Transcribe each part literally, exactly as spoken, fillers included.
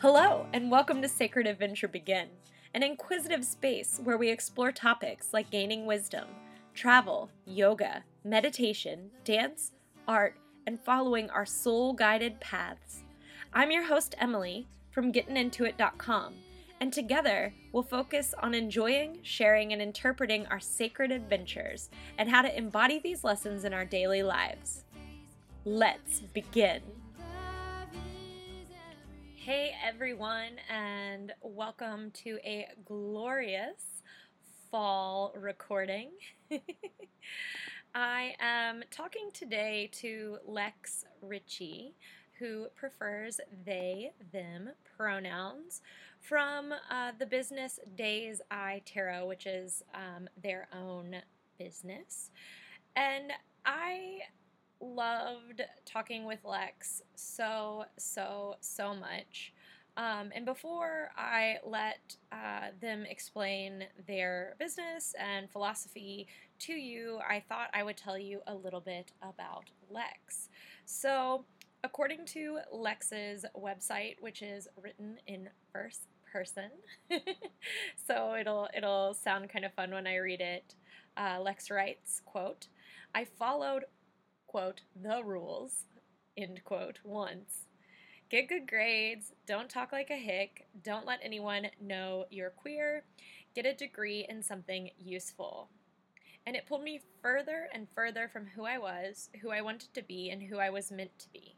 Hello, and welcome to Sacred Adventure Begin, an inquisitive space where we explore topics like gaining wisdom, travel, yoga, meditation, dance, art, and following our soul-guided paths. I'm your host, Emily, from gettin into it dot com, and together we'll focus on enjoying, sharing, and interpreting our sacred adventures and how to embody these lessons in our daily lives. Let's begin. Hey everyone, and welcome to a glorious fall recording. I am talking today to Lex Ritchie, who prefers they, them pronouns, from uh, the business Daze I Tarot, which is um, their own business. And I loved talking with Lex so, so, so much. Um, and before I let uh, them explain their business and philosophy to you, I thought I would tell you a little bit about Lex. So, according to Lex's website, which is written in first person, so it'll, it'll sound kind of fun when I read it, uh, Lex writes, quote, "I followed quote, the rules, end quote, once. Get good grades, don't talk like a hick, don't let anyone know you're queer, get a degree in something useful. And it pulled me further and further from who I was, who I wanted to be, and who I was meant to be.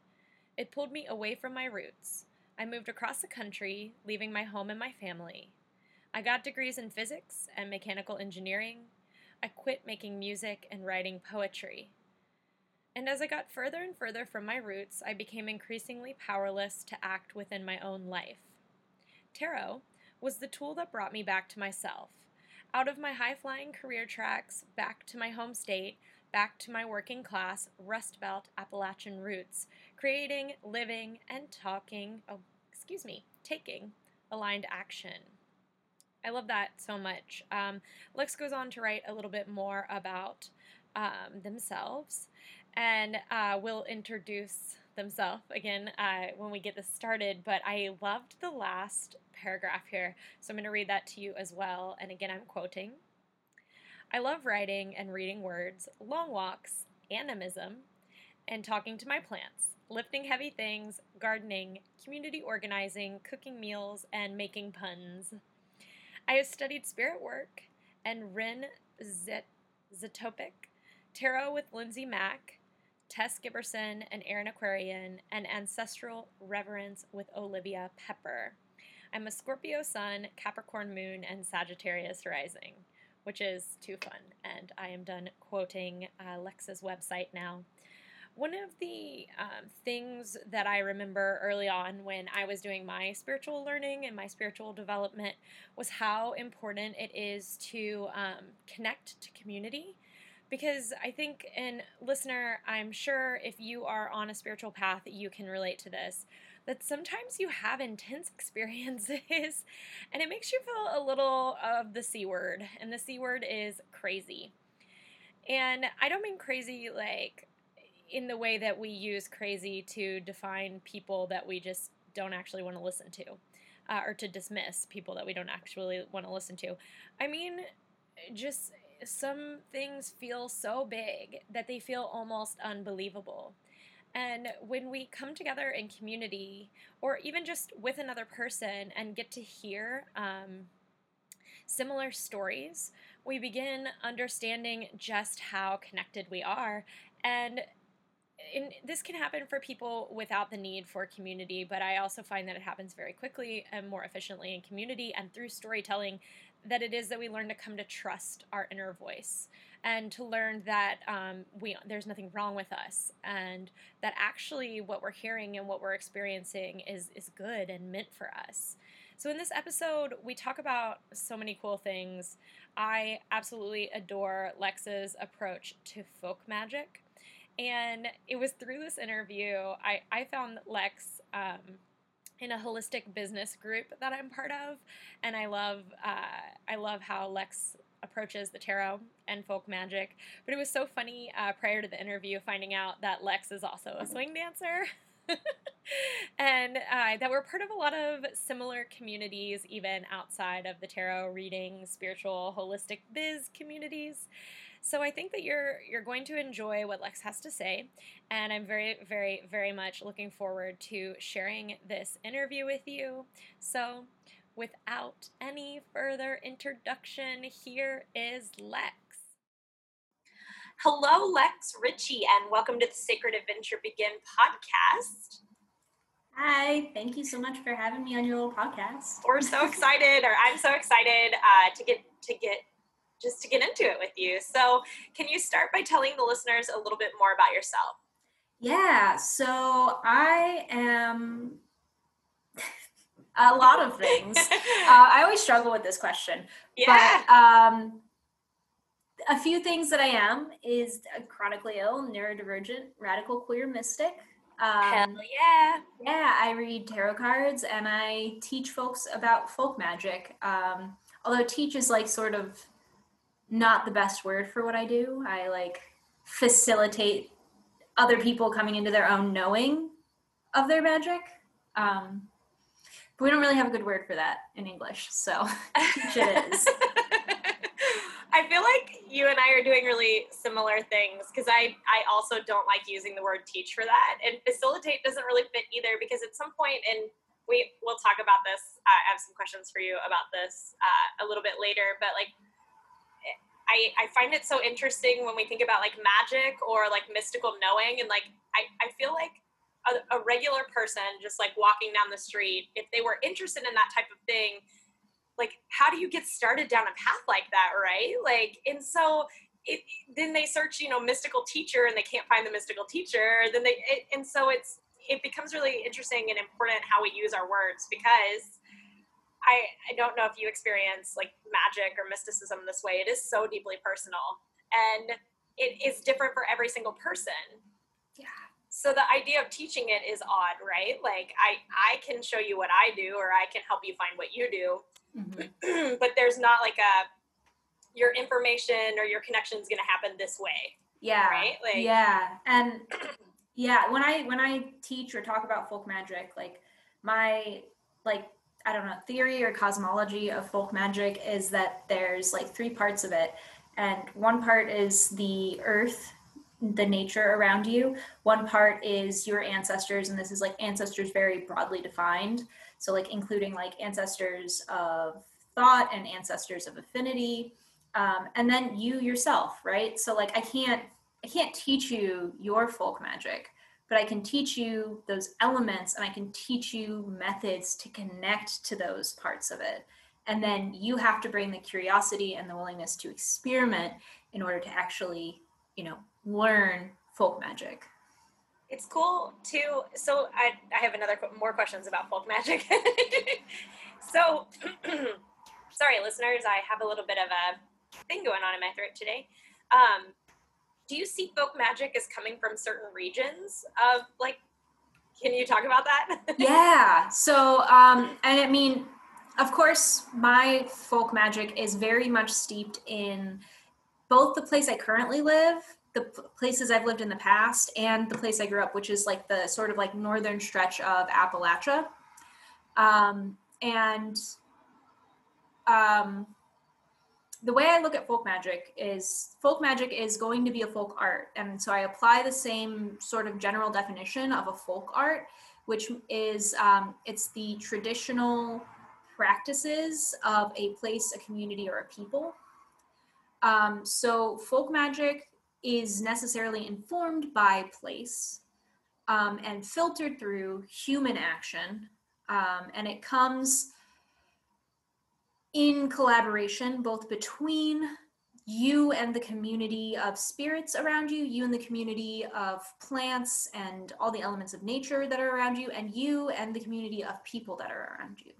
It pulled me away from my roots. I moved across the country, leaving my home and my family. I got degrees in physics and mechanical engineering. I quit making music and writing poetry. And as I got further and further from my roots, I became increasingly powerless to act within my own life. Tarot was the tool that brought me back to myself, out of my high-flying career tracks, back to my home state, back to my working-class, Rust Belt, Appalachian roots, creating, living, and talking, oh, excuse me, taking aligned action." I love that so much. Um, Lex goes on to write a little bit more about um, themselves. And uh, we'll introduce themselves again uh, when we get this started, but I loved the last paragraph here, so I'm going to read that to you as well, and again I'm quoting. "I love writing and reading words, long walks, animism, and talking to my plants, lifting heavy things, gardening, community organizing, cooking meals, and making puns. I have studied spirit work and Rin Zatopek, Tarot with Lindsay Mack, Tess Giberson and Aaron Aquarian, and Ancestral Reverence with Olivia Pepper. I'm a Scorpio Sun, Capricorn Moon, and Sagittarius Rising," which is too fun, and I am done quoting uh, Lex's website now. One of the um, things that I remember early on when I was doing my spiritual learning and my spiritual development was how important it is to um, connect to community. Because I think, and listener, I'm sure if you are on a spiritual path, you can relate to this, that sometimes you have intense experiences and it makes you feel a little of the C word, and the C word is crazy. And I don't mean crazy like in the way that we use crazy to define people that we just don't actually want to listen to, uh, or to dismiss people that we don't actually want to listen to. I mean, just... some things feel so big that they feel almost unbelievable. And when we come together in community, or even just with another person and get to hear um, similar stories, we begin understanding just how connected we are. And in, this can happen for people without the need for community, but I also find that it happens very quickly and more efficiently in community and through storytelling, that it is that we learn to come to trust our inner voice and to learn that um, we there's nothing wrong with us, and that actually what we're hearing and what we're experiencing is is good and meant for us. So in this episode, we talk about so many cool things. I absolutely adore Lex's approach to folk magic, and it was through this interview I, I found Lex um, in a holistic business group that I'm part of, and I love uh, I love how Lex approaches the tarot and folk magic. But it was so funny uh, prior to the interview finding out that Lex is also a swing dancer. and uh, that we're part of a lot of similar communities, even outside of the tarot reading, spiritual, holistic biz communities. So I think that you're you're going to enjoy what Lex has to say, and I'm very, very, very much looking forward to sharing this interview with you. So without any further introduction, here is Lex. Hello, Lex Ritchie, and welcome to the Sacred Adventure Begin podcast. Hi, thank you so much for having me on your little podcast. We're so excited, or I'm so excited uh, to get to get just to get into it with you. So can you start by telling the listeners a little bit more about yourself? Yeah, so I am a lot of things. uh, I always struggle with this question. Yeah. But, um, a few things that I am is chronically ill, neurodivergent, radical queer mystic. Um, Hell yeah. Yeah, I read tarot cards and I teach folks about folk magic. Um, although teach is like sort of not the best word for what I do. I like facilitate other people coming into their own knowing of their magic. Um, but we don't really have a good word for that in English, so teach it is. I feel like you and I are doing really similar things because I, I also don't like using the word teach for that. And facilitate doesn't really fit either because at some point, and we, we'll talk about this, I have some questions for you about this uh, a little bit later, but like I, I find it so interesting when we think about like magic or like mystical knowing, and like I, I feel like a, a regular person just like walking down the street, if they were interested in that type of thing, like, how do you get started down a path like that, right? Like, and so it, then they search, you know, mystical teacher, and they can't find the mystical teacher. Then they, it, and so it's, it becomes really interesting and important how we use our words, because I, I don't know if you experience like magic or mysticism this way. It is so deeply personal, and it is different for every single person. Yeah. So the idea of teaching it is odd, right? Like I, I can show you what I do, or I can help you find what you do. Mm-hmm. But there's not like a your information or your connection is going to happen this way. Yeah. Right? Like, yeah. And yeah, when I when I teach or talk about folk magic, like my like I don't know, theory or cosmology of folk magic is that there's like three parts of it. And one part is the earth, the nature around you. One part is your ancestors, and this is like ancestors very broadly defined. So like including like ancestors of thought and ancestors of affinity, um, and then you yourself, right? So like I can't I can't teach you your folk magic, but I can teach you those elements, and I can teach you methods to connect to those parts of it. And then you have to bring the curiosity and the willingness to experiment in order to actually, you know, learn folk magic. It's cool too. So I, I have another more questions about folk magic. So, sorry, listeners, I have a little bit of a thing going on in my throat today. Um, do you see folk magic as coming from certain regions of like, can you talk about that? Yeah. So, um, and I mean, of course, my folk magic is very much steeped in both the place I currently live, the places I've lived in the past, and the place I grew up, which is like the sort of like northern stretch of Appalachia. Um, and um, the way I look at folk magic is folk magic is going to be a folk art. And so I apply the same sort of general definition of a folk art, which is um, it's the traditional practices of a place, a community, or a people. Um, so folk magic is necessarily informed by place um, and filtered through human action. Um, and it comes in collaboration both between you and the community of spirits around you, you and the community of plants and all the elements of nature that are around you, and you and the community of people that are around you.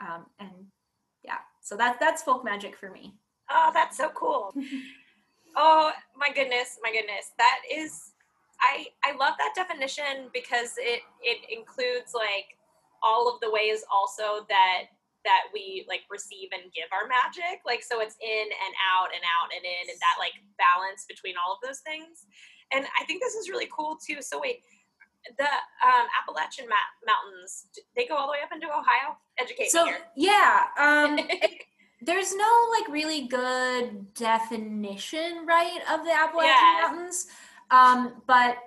Um, and yeah, so that that's folk magic for me. Oh, that's so cool. Oh, my goodness, my goodness. That is, I I love that definition because it, it includes like all of the ways also that, that we like receive and give our magic. Like, so it's in and out and out and in, and that like balance between all of those things. And I think this is really cool too. So wait, the um, Appalachian Mountains, they go all the way up into Ohio? Educate so, me here. Yeah. Um, it, there's no, like, really good definition, right, of the Appalachian yeah. Mountains. Um, but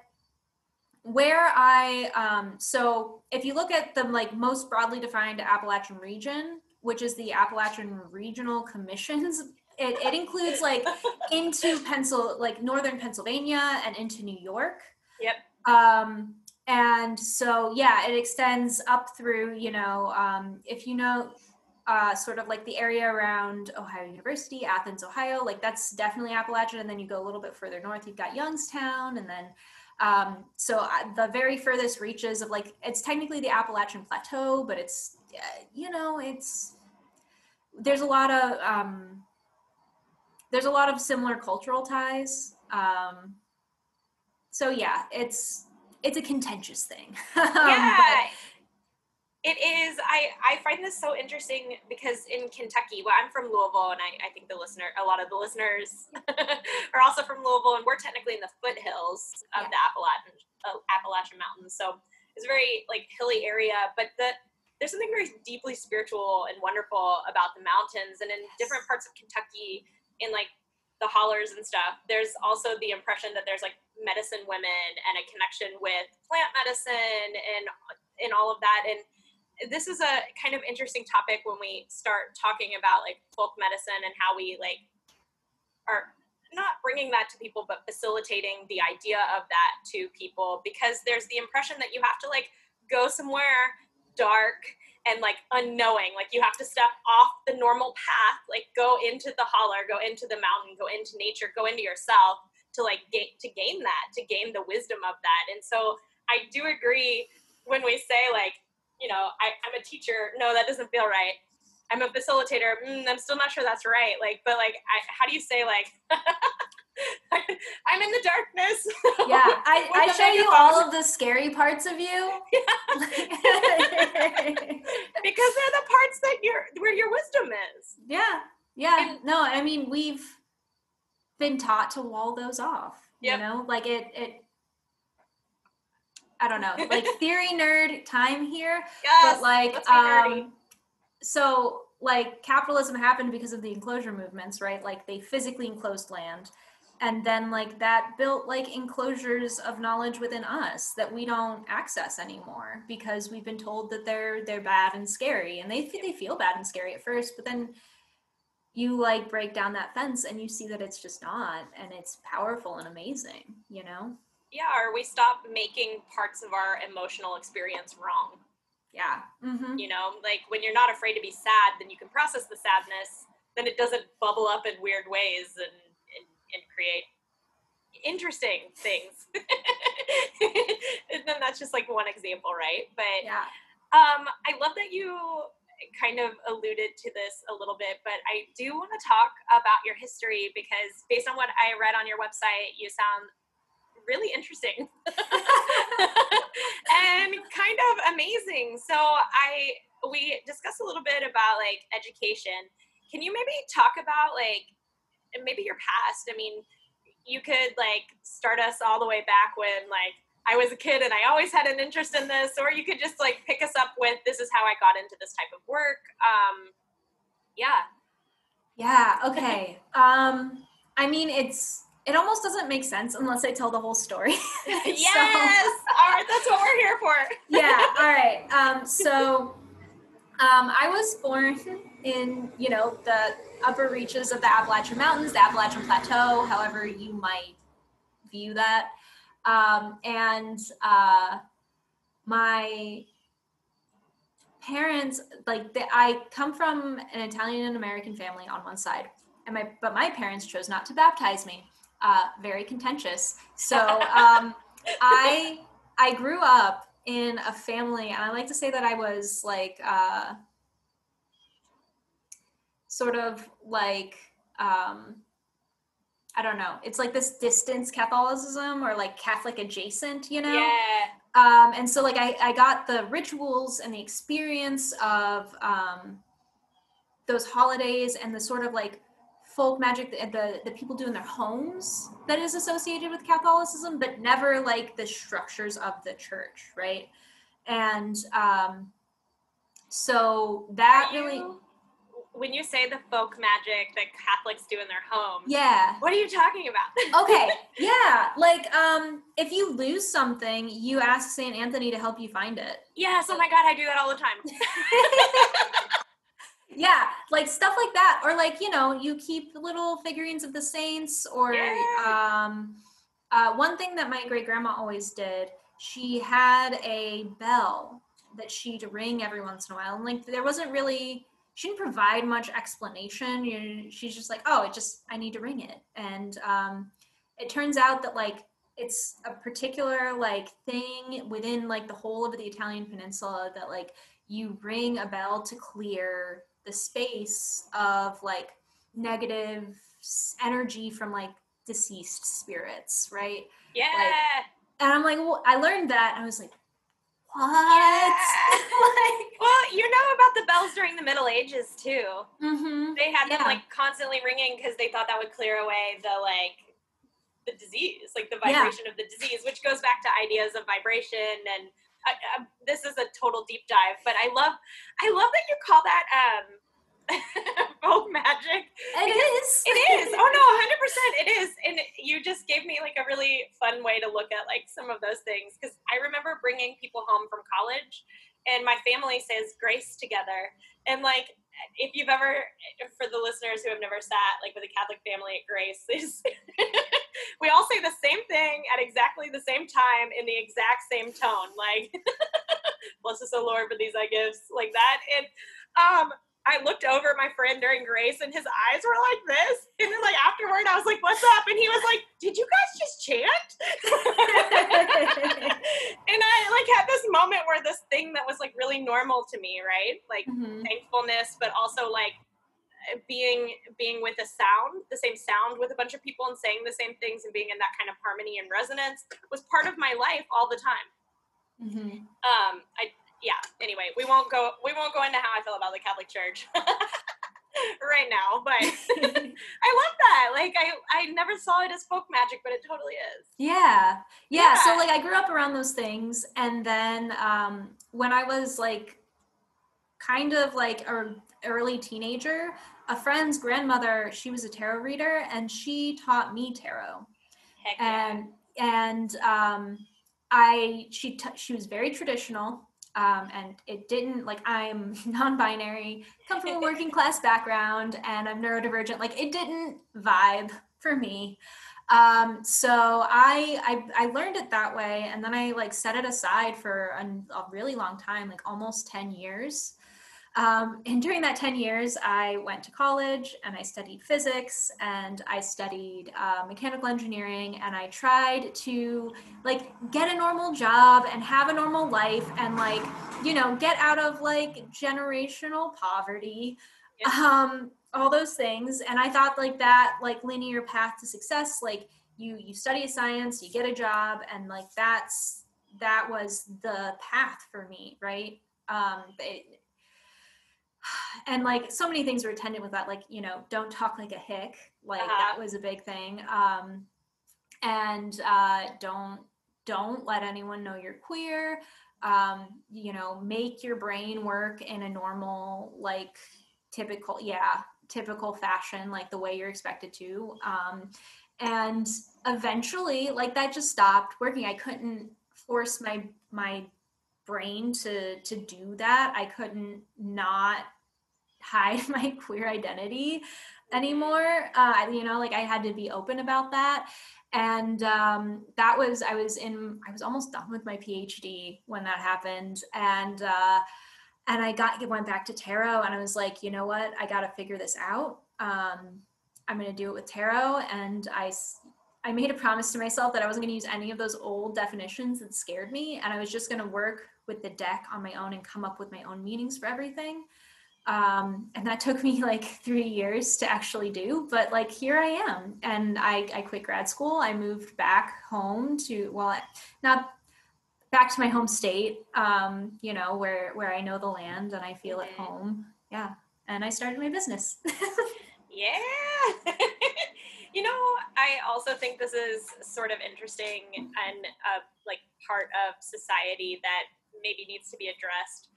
where I, um, so if you look at the, like, most broadly defined Appalachian region, which is the Appalachian Regional Commission's, it, it includes, like, into Pensil, like, northern Pennsylvania and into New York. Yep. Um, and so, yeah, it extends up through, you know, um, if you know, uh, sort of like the area around Ohio University, Athens, Ohio, like that's definitely Appalachian. And then you go a little bit further north, you've got Youngstown. And then, um, so I, the very furthest reaches of like, it's technically the Appalachian Plateau, but it's, you know, it's, there's a lot of, um, there's a lot of similar cultural ties, um, so yeah, it's it's a contentious thing. Yeah, it is. I, I find this so interesting because in Kentucky, well, I'm from Louisville, and I, I think the listener, a lot of the listeners are also from Louisville, and we're technically in the foothills of yeah. the Appalachian uh, Appalachian Mountains. So it's a very like hilly area, but the there's something very deeply spiritual and wonderful about the mountains, and in yes. different parts of Kentucky, in like the hollers and stuff, there's also the impression that there's like medicine women and a connection with plant medicine and and all of that. And this is a kind of interesting topic when we start talking about like folk medicine and how we like are not bringing that to people, but facilitating the idea of that to people, because there's the impression that you have to like go somewhere dark and like unknowing, like you have to step off the normal path, like go into the holler, go into the mountain, go into nature, go into yourself to like get to gain that, to gain the wisdom of that. And so I do agree when we say like, you know, I, I'm a teacher. No, that doesn't feel right. I'm a facilitator. Mm, I'm still not sure that's right. Like, but like, I, how do you say like, I'm in the darkness. Yeah. I, I show you all of the scary parts of you. Yeah. Because they're the parts that you're, where your wisdom is. Yeah. Yeah. And, no, I mean, we've been taught to wall those off, yep. you know, like it, it, I don't know, like theory nerd time here, yes, but like, um, so like capitalism happened because of the enclosure movements, right? Like they physically enclosed land. And then like that built like enclosures of knowledge within us that we don't access anymore because we've been told that they're, they're bad and scary, and they, they feel bad and scary at first, but then you like break down that fence and you see that it's just not, and it's powerful and amazing, you know? Yeah. Or we stop making parts of our emotional experience wrong. Yeah. Mm-hmm. You know, like when you're not afraid to be sad, then you can process the sadness, then it doesn't bubble up in weird ways and, and, and create interesting things. And then that's just like one example, right? But yeah. um, I love that you kind of alluded to this a little bit, but I do want to talk about your history, because based on what I read on your website, you sound really interesting and kind of amazing. So I, we discussed a little bit about like education. Can you maybe talk about like, maybe your past? I mean, you could like start us all the way back when like I was a kid and I always had an interest in this, or you could just like pick us up with, this is how I got into this type of work. Um, yeah. Yeah. Okay. um, I mean, it's, it almost doesn't make sense unless I tell the whole story. Yes. So, all right. That's what we're here for. Yeah. All right. Um, so, um, I was born in, you know, the upper reaches of the Appalachian Mountains, the Appalachian Plateau, however you might view that. Um, and, uh, my parents, like the, I come from an Italian and American family on one side, and my, but my parents chose not to baptize me, uh, very contentious. So, um, I, I grew up in a family, and I like to say that I was like, uh, sort of like, um, I don't know. It's like this distance Catholicism, or like Catholic adjacent, you know? Yeah. Um, and so like, I, I got the rituals and the experience of um, those holidays and the sort of like folk magic that the, the people do in their homes that is associated with Catholicism, but never like the structures of the church, right? And um, so that you, really... When you say the folk magic that Catholics do in their home, yeah, what are you talking about? Okay, yeah, like um, if you lose something, you ask Saint Anthony to help you find it. Yes, oh my God, I do that all the time. Yeah, like stuff like that, or like, you know, you keep little figurines of the saints, or yeah. um, uh, one thing that my great grandma always did, she had a bell that she'd ring every once in a while, and like there wasn't really, she didn't provide much explanation. You, she's just like, oh, it just, I need to ring it, and um, it turns out that like it's a particular like thing within like the whole of the Italian peninsula that like you ring a bell to clear the space of like negative energy from like deceased spirits, right? Yeah. Like, and I'm like, well, I learned that, and I was like, what? Yeah. Like, well, you know about the bells during the Middle Ages too. Mm-hmm. They had yeah. them like constantly ringing because they thought that would clear away the like the disease, like the vibration yeah. of the disease, which goes back to ideas of vibration and. I, I, this is a total deep dive, but I love, I love that you call that um, folk magic. It is. It is. Oh no, one hundred percent it is. And you just gave me like a really fun way to look at like some of those things, because I remember bringing people home from college, and my family says grace together, and like. If you've ever, for the listeners who have never sat like with a Catholic family at Grace, we all say the same thing at exactly the same time in the exact same tone, like bless us, O Lord, for these I gives, like that. And um, I looked over at my friend during Grace, and his eyes were like this, and then like afterward, I was like, "What's up?" And he was like, "Did you guys just chant?" And I like had this moment where this thing that was like really normal to me, right? Like mm-hmm. thankfulness, but also like being being with a sound, the same sound with a bunch of people and saying the same things and being in that kind of harmony and resonance was part of my life all the time. Mm-hmm. Um, I yeah. Anyway, we won't go we won't go into how I feel about the Catholic Church. Right now, but I love that. Like I, I never saw it as folk magic, but it totally is. Yeah. yeah. Yeah. So like I grew up around those things. And then um, when I was like kind of like a early teenager, a friend's grandmother, she was a tarot reader, and she taught me tarot. Heck yeah. And, and um, I, she, t- she was very traditional. Um, and it didn't, like, I'm non-binary, come from a working class background, and I'm neurodivergent. Like, it didn't vibe for me. Um, so I, I I learned it that way, and then I, like, set it aside for a, a really long time, like, almost ten years. Um, and during that ten years, I went to college, and I studied physics, and I studied uh, mechanical engineering, and I tried to, like, get a normal job and have a normal life and, like, you know, get out of, like, generational poverty, yeah. um, all those things. And I thought, like, that, like, linear path to success, like, you, you study a science, you get a job, and, like, that's, that was the path for me, right? Um, it, And like so many things were attendant with that, like, you know, don't talk like a hick, like uh-huh. that was a big thing. Um, and uh, don't don't let anyone know you're queer. Um, you know, make your brain work in a normal, like typical, yeah, typical fashion, like the way you're expected to. Um, and eventually, like that just stopped working. I couldn't force my my brain to to do that. I couldn't not hide my queer identity anymore. Uh, you know, like I had to be open about that. And um, that was, I was in, I was almost done with my PhD when that happened. And, uh, and I got, went back to tarot, and I was like, you know what, I got to figure this out. Um, I'm going to do it with tarot. And I, I made a promise to myself that I wasn't going to use any of those old definitions that scared me. And I was just going to work with the deck on my own and come up with my own meanings for everything. Um, and that took me like three years to actually do, but like, here I am. And I, I quit grad school. I moved back home to, well, not back to my home state, um, you know, where, where I know the land and I feel at home. Yeah. And I started my business. Yeah. You know, I also think this is sort of interesting and uh, like part of society that maybe needs to be addressed.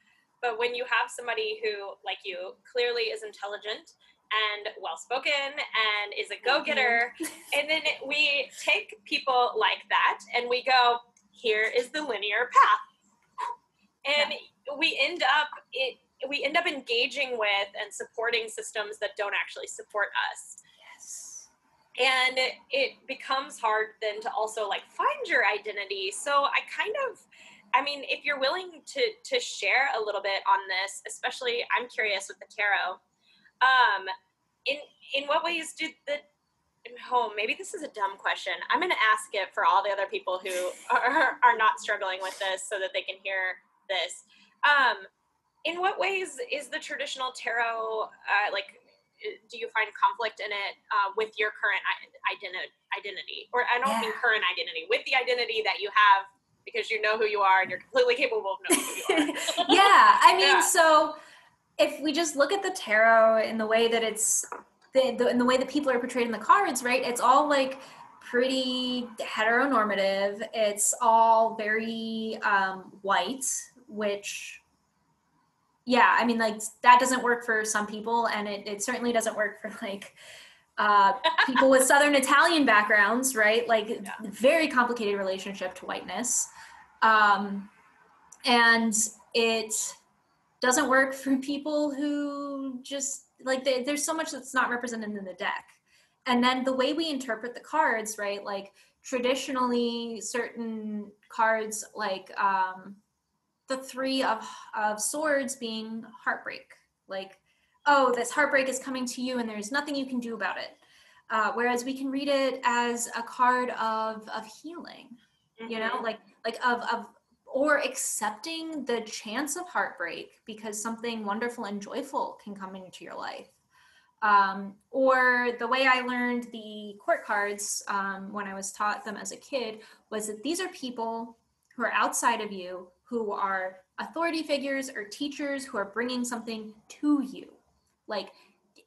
But when you have somebody who, like you, clearly is intelligent and well-spoken and is a go-getter, mm-hmm. and then we take people like that and we go, here is the linear path. And yeah. we end up it, we end up engaging with and supporting systems that don't actually support us. Yes. And it, it becomes hard then to also like find your identity. So I kind of... I mean, if you're willing to to share a little bit on this, especially, I'm curious with the tarot, um, in in what ways do the, oh, maybe this is a dumb question. I'm going to ask it for all the other people who are, are not struggling with this so that they can hear this. Um, in what ways is the traditional tarot, uh, like, do you find conflict in it uh, with your current identi- identity? Or I don't yeah. mean current identity, with the identity that you have, because you know who you are and you're completely capable of knowing who you are. yeah, I mean, yeah. so if we just look at the tarot in the way that it's, the, the, in the way that people are portrayed in the cards, right? It's all like pretty heteronormative. It's all very um, white, which, yeah, I mean, like that doesn't work for some people, and it, it certainly doesn't work for like, Uh, people with Southern Italian backgrounds, right? Like yeah. very complicated relationship to whiteness. Um, and it doesn't work for people who just like, they, there's so much that's not represented in the deck. And then the way we interpret the cards, right? Like traditionally certain cards, like um, the three of, of swords being heartbreak, like, oh, this heartbreak is coming to you and there's nothing you can do about it. Uh, whereas we can read it as a card of, of healing, mm-hmm. you know, like, like of, of, or accepting the chance of heartbreak because something wonderful and joyful can come into your life. Um, or the way I learned the court cards um, when I was taught them as a kid was that these are people who are outside of you, who are authority figures or teachers who are bringing something to you. Like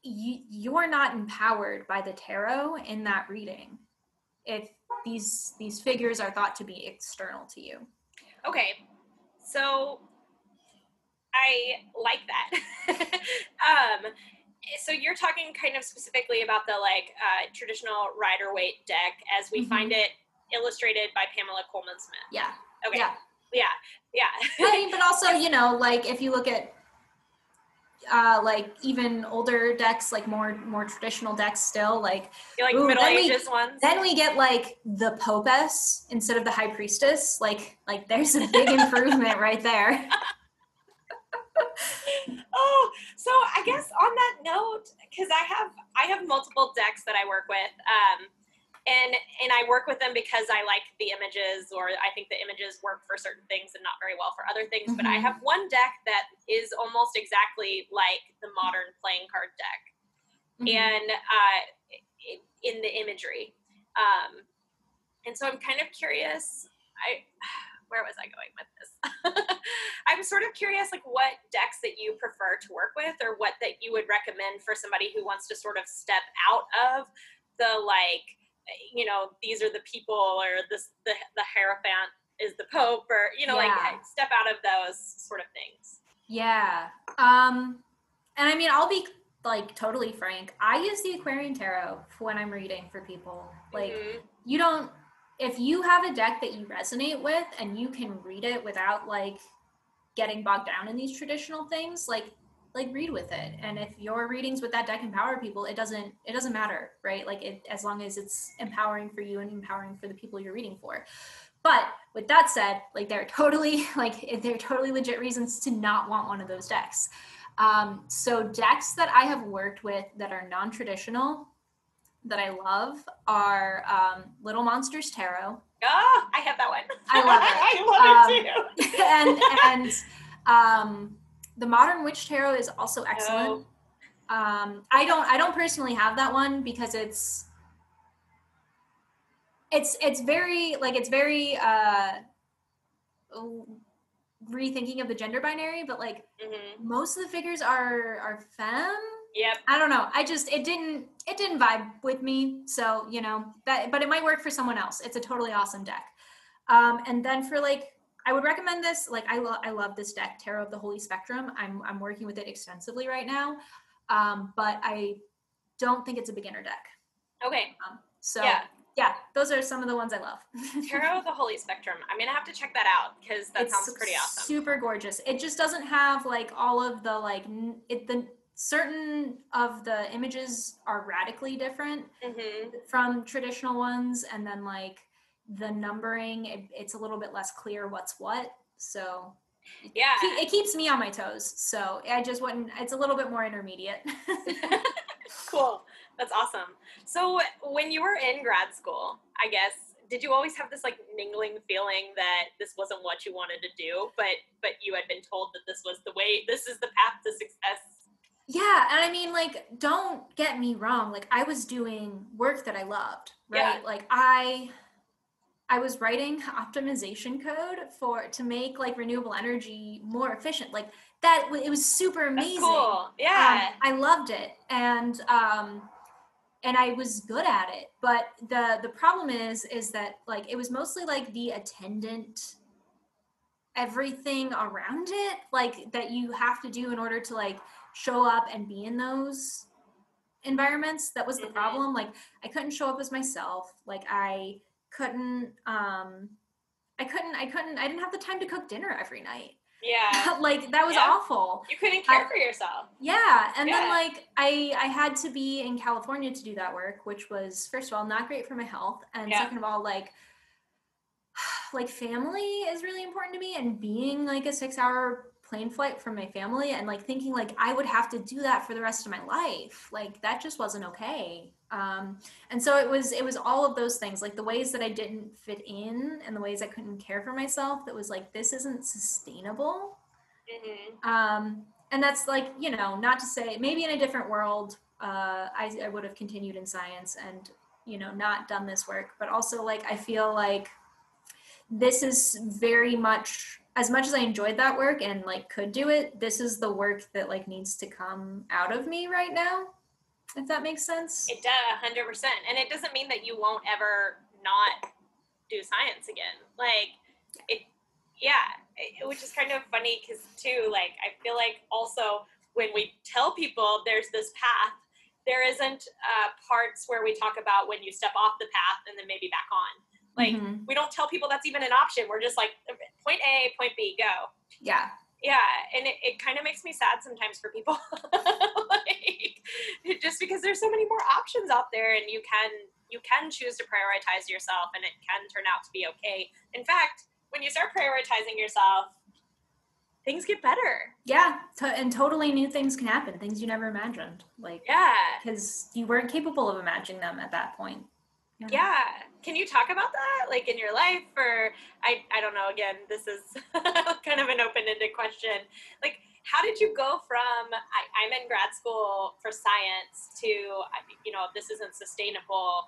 you, you're not empowered by the tarot in that reading if these these figures are thought to be external to you. Okay, so I like that. um, so you're talking kind of specifically about the like uh, traditional Rider-Waite deck as we mm-hmm. find it illustrated by Pamela Coleman Smith. Yeah. Okay. Yeah. Yeah. Yeah. I mean, but also, you know, like if you look at uh like even older decks, like more more traditional decks still, like, like ooh, middle ages we, ones then we get like the Popess instead of the High Priestess, like like there's a big improvement right there. Oh, so I guess on that note, because I have I have multiple decks that I work with, um and and I work with them because I like the images, or I think the images work for certain things and not very well for other things, mm-hmm. but I have one deck that is almost exactly like the modern playing card deck, mm-hmm. and uh, in the imagery, um, and so I'm kind of curious, I where was I going with this? I'm sort of curious like what decks that you prefer to work with, or what that you would recommend for somebody who wants to sort of step out of the like, you know, these are the people, or this the the Hierophant is the Pope, or you know, yeah. like step out of those sort of things. Yeah. Um and I mean, I'll be like totally frank, I use the Aquarian Tarot when I'm reading for people. Like mm-hmm. you don't, if you have a deck that you resonate with and you can read it without like getting bogged down in these traditional things, like like read with it. And if your readings with that deck empower people, it doesn't, it doesn't matter, right? Like it, as long as it's empowering for you and empowering for the people you're reading for. But with that said, like there are totally, like there are totally legit reasons to not want one of those decks. Um, so decks that I have worked with that are non-traditional that I love are um, Little Monsters Tarot. Oh, I have that one. I love it. I love um, it too. and, and, um, The Modern Witch Tarot is also excellent. Oh. Um, I don't, I don't personally have that one because it's, it's, it's very like, it's very uh, rethinking of the gender binary, but like mm-hmm. most of the figures are, are femme, Yep. I don't know. I just, it didn't, it didn't vibe with me. So, you know, that, but it might work for someone else. It's a totally awesome deck. Um, and then for like, I would recommend this. Like, I love, I love this deck, Tarot of the Holy Spectrum. I'm, I'm working with it extensively right now. Um, but I don't think it's a beginner deck. Okay. Um, so yeah. yeah, those are some of the ones I love. Tarot of the Holy Spectrum. I'm going to have to check that out because that it's sounds pretty awesome. Super gorgeous. It just doesn't have like all of the, like it, the, certain of the images are radically different mm-hmm. from traditional ones, and then like the numbering it, it's a little bit less clear what's what, so yeah it, it keeps me on my toes, so I just wouldn't it's a little bit more intermediate. Cool, that's awesome. So when you were in grad school, I guess, did you always have this like niggling feeling that this wasn't what you wanted to do, but but you had been told that this was the way, this is the path to success? Yeah. And I mean, like, don't get me wrong. Like, I was doing work that I loved, right? Yeah. Like I, I was writing optimization code for, to make like renewable energy more efficient. Like that, it was super amazing. That's cool. Yeah. Um, I loved it. And, um, and I was good at it. But the, the problem is, is that like, it was mostly like the attendant, everything around it, like that you have to do in order to like show up and be in those environments. That was the mm-hmm. problem. Like I couldn't show up as myself. Like I couldn't, um, I couldn't, I couldn't, I didn't have the time to cook dinner every night. Yeah. Like that was yeah. awful. You couldn't care I, for yourself. Yeah. And yeah. then like, I, I had to be in California to do that work, which was, first of all, not great for my health. And yeah. second of all, like, like family is really important to me, and being like a six hour plane flight from my family, and like thinking like I would have to do that for the rest of my life, like that just wasn't okay. Um, and so it was, it was all of those things, like the ways that I didn't fit in and the ways I couldn't care for myself, that was like, this isn't sustainable. Mm-hmm. Um, and that's like, you know, not to say maybe in a different world, uh, I, I would have continued in science and, you know, not done this work, but also like, I feel like this is very much, as much as I enjoyed that work and like could do it, this is the work that like needs to come out of me right now, if that makes sense. It does, one hundred percent. And it doesn't mean that you won't ever not do science again. Like it, yeah, it, which is kind of funny because too, like, I feel like also when we tell people there's this path, there isn't uh, parts where we talk about when you step off the path and then maybe back on. Like, mm-hmm. we don't tell people that's even an option. We're just like, point A, point B, go. Yeah. Yeah. And it, it kind of makes me sad sometimes for people. Like, just because there's so many more options out there, and you can, you can choose to prioritize yourself, and it can turn out to be okay. In fact, when you start prioritizing yourself, things get better. Yeah. T- and totally new things can happen. Things you never imagined. Like, yeah. Because you weren't capable of imagining them at that point. Yeah. yeah. Can you talk about that, like in your life, or I, I don't know, again, this is kind of an open-ended question. Like, how did you go from, I, I'm in grad school for science to, you know, this isn't sustainable.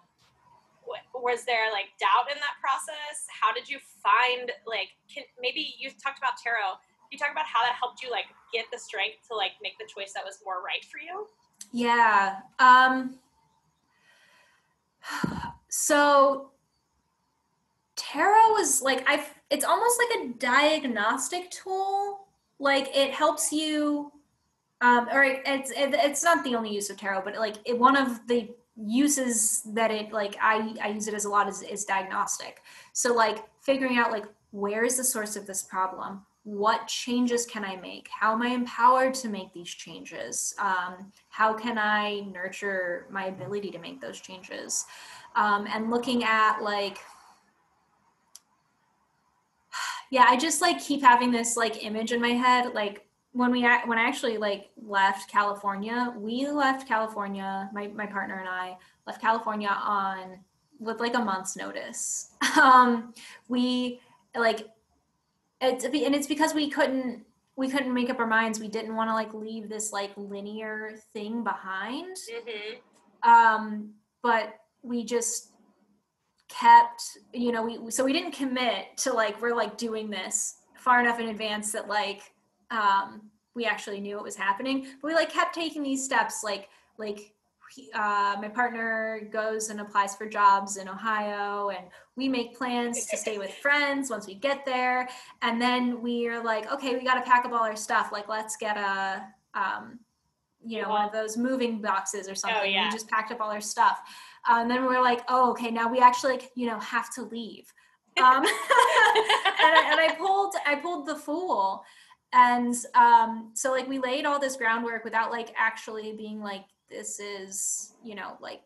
Was there like doubt in that process? How did you find, like, can, maybe you talked about tarot. Can you talk about how that helped you like get the strength to like make the choice that was more right for you? Yeah. Um, So tarot is like, I, it's almost like a diagnostic tool. Like it helps you, um, or it, it's, it, it's not the only use of tarot, but like it, one of the uses that it, like I, I use it as a lot is, is diagnostic. So like figuring out like, where is the source of this problem? What changes can I make? How am I empowered to make these changes? Um, how can I nurture my ability to make those changes? Um, and looking at like, yeah, I just like keep having this like image in my head. Like when we, when I actually like left California, we left California, my, my partner and I left California on with like a month's notice. Um, we like, it's, and it's because we couldn't, we couldn't make up our minds. We didn't want to like leave this like linear thing behind. Mm-hmm. Um, but we just kept, you know, we, so we didn't commit to like, we're like doing this far enough in advance that like, um, we actually knew it was happening, but we like kept taking these steps. Like, like uh, my partner goes and applies for jobs in Ohio, and we make plans to stay with friends once we get there. And then we're like, okay, we got to pack up all our stuff. Like, let's get a, um, you know, one of those moving boxes or something. Oh, yeah. We just packed up all our stuff. Um, and then we were like, oh, okay, now we actually, you know, have to leave. Um, and, I, and I pulled, I pulled the Fool. And um, so like we laid all this groundwork without like actually being like, this is, you know, like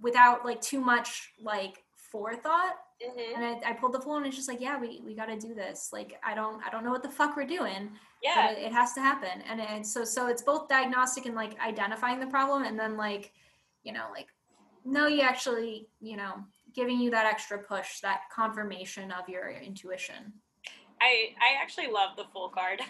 without like too much like forethought. Mm-hmm. And I, I pulled the Fool, and it's just like, yeah, we, we got to do this. Like, I don't, I don't know what the fuck we're doing. Yeah. But it, it has to happen. And it's so, so it's both diagnostic and like identifying the problem. And then like, you know, like, no, you actually, you know, giving you that extra push, that confirmation of your intuition. I, I actually love the Fool card.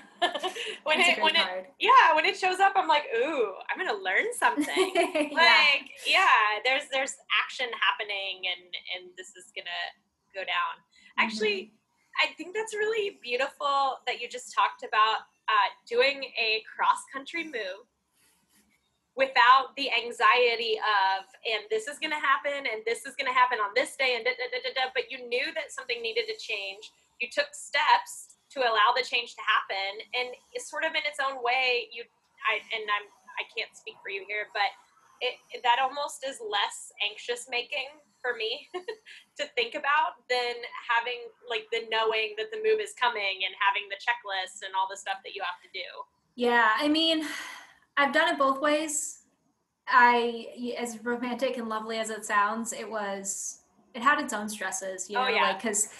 when it, when card. it, yeah, when it shows up, I'm like, ooh, I'm going to learn something. Like, yeah. yeah, there's, there's action happening, and, and this is going to go down. Mm-hmm. Actually, I think that's really beautiful that you just talked about uh, doing a cross country move without the anxiety of, and this is going to happen, and this is going to happen on this day, and da, da, da, da, da, but you knew that something needed to change. You took steps to allow the change to happen, and it's sort of in its own way. You, I, and I'm, I can't speak for you here, but it, that almost is less anxious making for me to think about than having like the knowing that the move is coming and having the checklist and all the stuff that you have to do. Yeah. I mean, I've done it both ways. I, as romantic and lovely as it sounds, it was, it had its own stresses, you know, oh, yeah. like, cause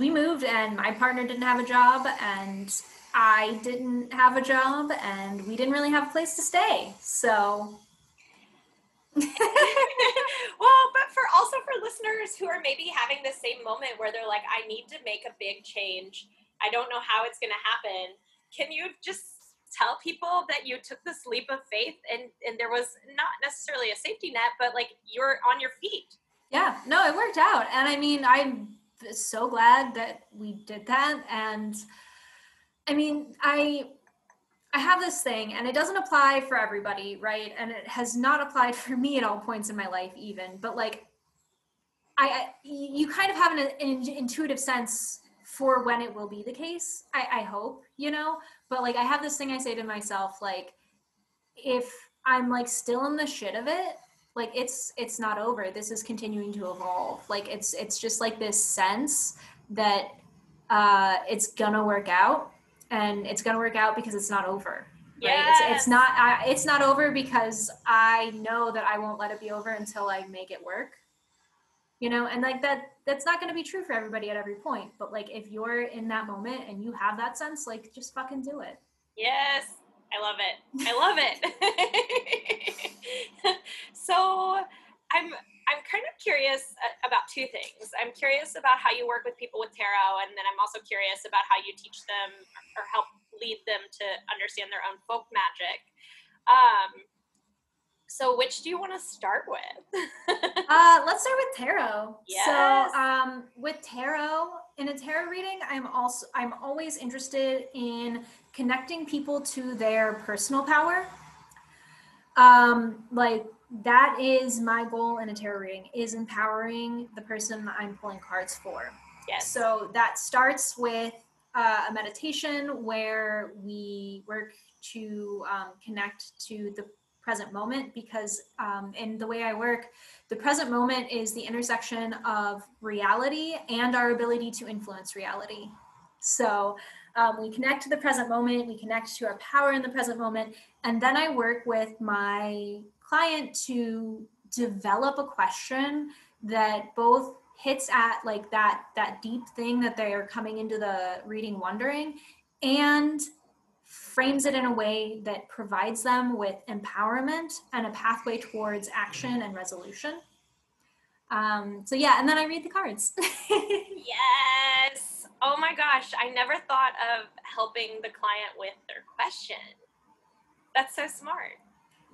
we moved and my partner didn't have a job and I didn't have a job and we didn't really have a place to stay. So. Well, but for also for listeners who are maybe having the same moment where they're like, I need to make a big change. I don't know how it's going to happen. Can you just tell people that you took this leap of faith and, and there was not necessarily a safety net, but like you're on your feet? Yeah, no, it worked out. And I mean, I'm so glad that we did that. And I mean, I, I have this thing, and it doesn't apply for everybody, right? And it has not applied for me at all points in my life even, but like, I, I you kind of have an, an intuitive sense for when it will be the case. I, I hope, you know, but like, I have this thing I say to myself, like, if I'm like still in the shit of it, like it's, it's not over. This is continuing to evolve. Like it's, it's just like this sense that uh, it's gonna work out, and it's gonna work out because it's not over. Right? Yes. It's, it's not, I, it's not over because I know that I won't let it be over until I make it work, you know? And like that, that's not gonna be true for everybody at every point. But like, if you're in that moment and you have that sense, like just fucking do it. Yes. I love it. I love it. So I'm, I'm kind of curious about two things. I'm curious about how you work with people with tarot. And then I'm also curious about how you teach them or help lead them to understand their own folk magic. Um, so which do you want to start with? uh, let's start with tarot. Yes. So um, with tarot, in a tarot reading, I'm also, I'm always interested in connecting people to their personal power. Um, like that is my goal in a tarot reading, is empowering the person that I'm pulling cards for. Yes. So that starts with uh, a meditation where we work to um, connect to the present moment, because um, in the way I work, the present moment is the intersection of reality and our ability to influence reality. So Um, we connect to the present moment, we connect to our power in the present moment, and then I work with my client to develop a question that both hits at like that, that deep thing that they are coming into the reading wondering, and frames it in a way that provides them with empowerment and a pathway towards action and resolution. Um, so yeah, and then I read the cards. Yes! Oh my gosh, I never thought of helping the client with their question. That's so smart.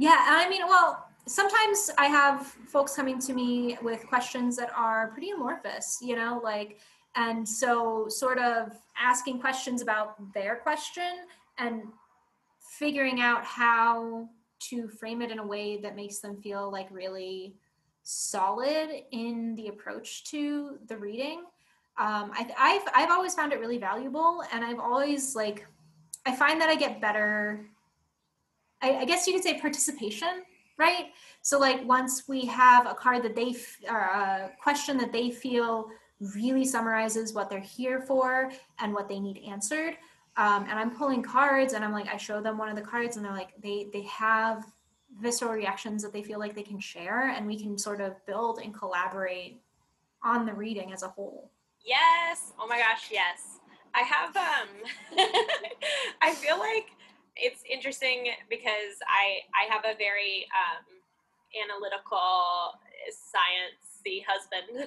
Yeah, I mean, well, sometimes I have folks coming to me with questions that are pretty amorphous, you know, like, and so sort of asking questions about their question and figuring out how to frame it in a way that makes them feel like really solid in the approach to the reading. Um, I, I've, I've always found it really valuable, and I've always like, I find that I get better, I, I guess you could say participation, right? So like once we have a card that they, f- or a question that they feel really summarizes what they're here for and what they need answered. Um, and I'm pulling cards and I'm like, I show them one of the cards and they're like, they, they have visceral reactions that they feel like they can share, and we can sort of build and collaborate on the reading as a whole. Yes. Oh my gosh. Yes. I have, um, I feel like it's interesting because I, I have a very, um, analytical science-y husband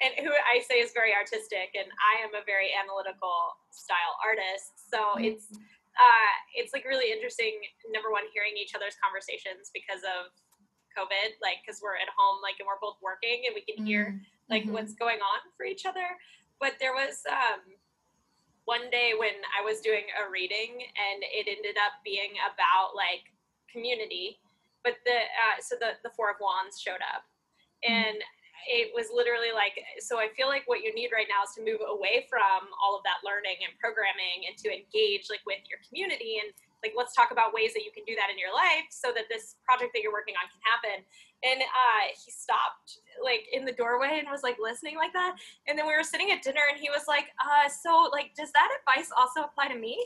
and who I say is very artistic, and I am a very analytical style artist. So mm-hmm. it's, uh, it's like really interesting, number one, hearing each other's conversations because of COVID, like, cause we're at home, like, and we're both working and we can mm-hmm. hear like mm-hmm. what's going on for each other. But there was, um, one day when I was doing a reading and it ended up being about like community. But the, uh, so the, the Four of Wands showed up, and it was literally like, so I feel like what you need right now is to move away from all of that learning and programming and to engage like with your community, and like, let's talk about ways that you can do that in your life so that this project that you're working on can happen. And, uh, he stopped like in the doorway and was like listening like that. And then we were sitting at dinner and he was like, uh, so like, does that advice also apply to me?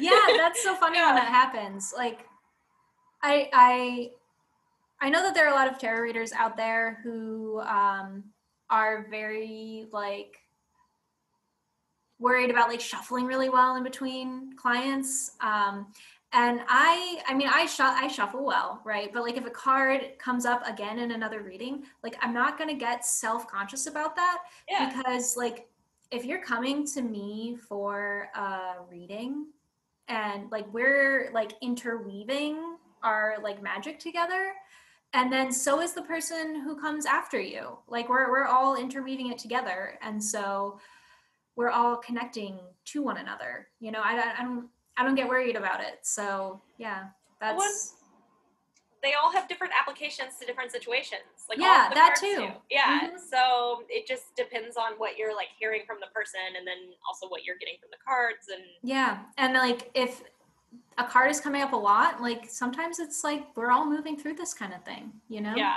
Yeah, that's so funny when that happens. Like, I, I, I know that there are a lot of tarot readers out there who um, are very like worried about like shuffling really well in between clients. Um, and I, I mean, I, sh- I shuffle well, right? But like, if a card comes up again in another reading, like I'm not gonna get self-conscious about that yeah. because like, if you're coming to me for a reading and like we're like interweaving our like magic together, and then so is the person who comes after you. Like we're we're all interweaving it together, and so we're all connecting to one another. You know, I, I don't I don't get worried about it. So yeah, that's. What? They all have different applications to different situations. Like yeah, all the that too. Do. Yeah. Mm-hmm. So it just depends on what you're like hearing from the person, and then also what you're getting from the cards. And yeah. And like, if a card is coming up a lot, like sometimes it's like, we're all moving through this kind of thing, you know? Yeah.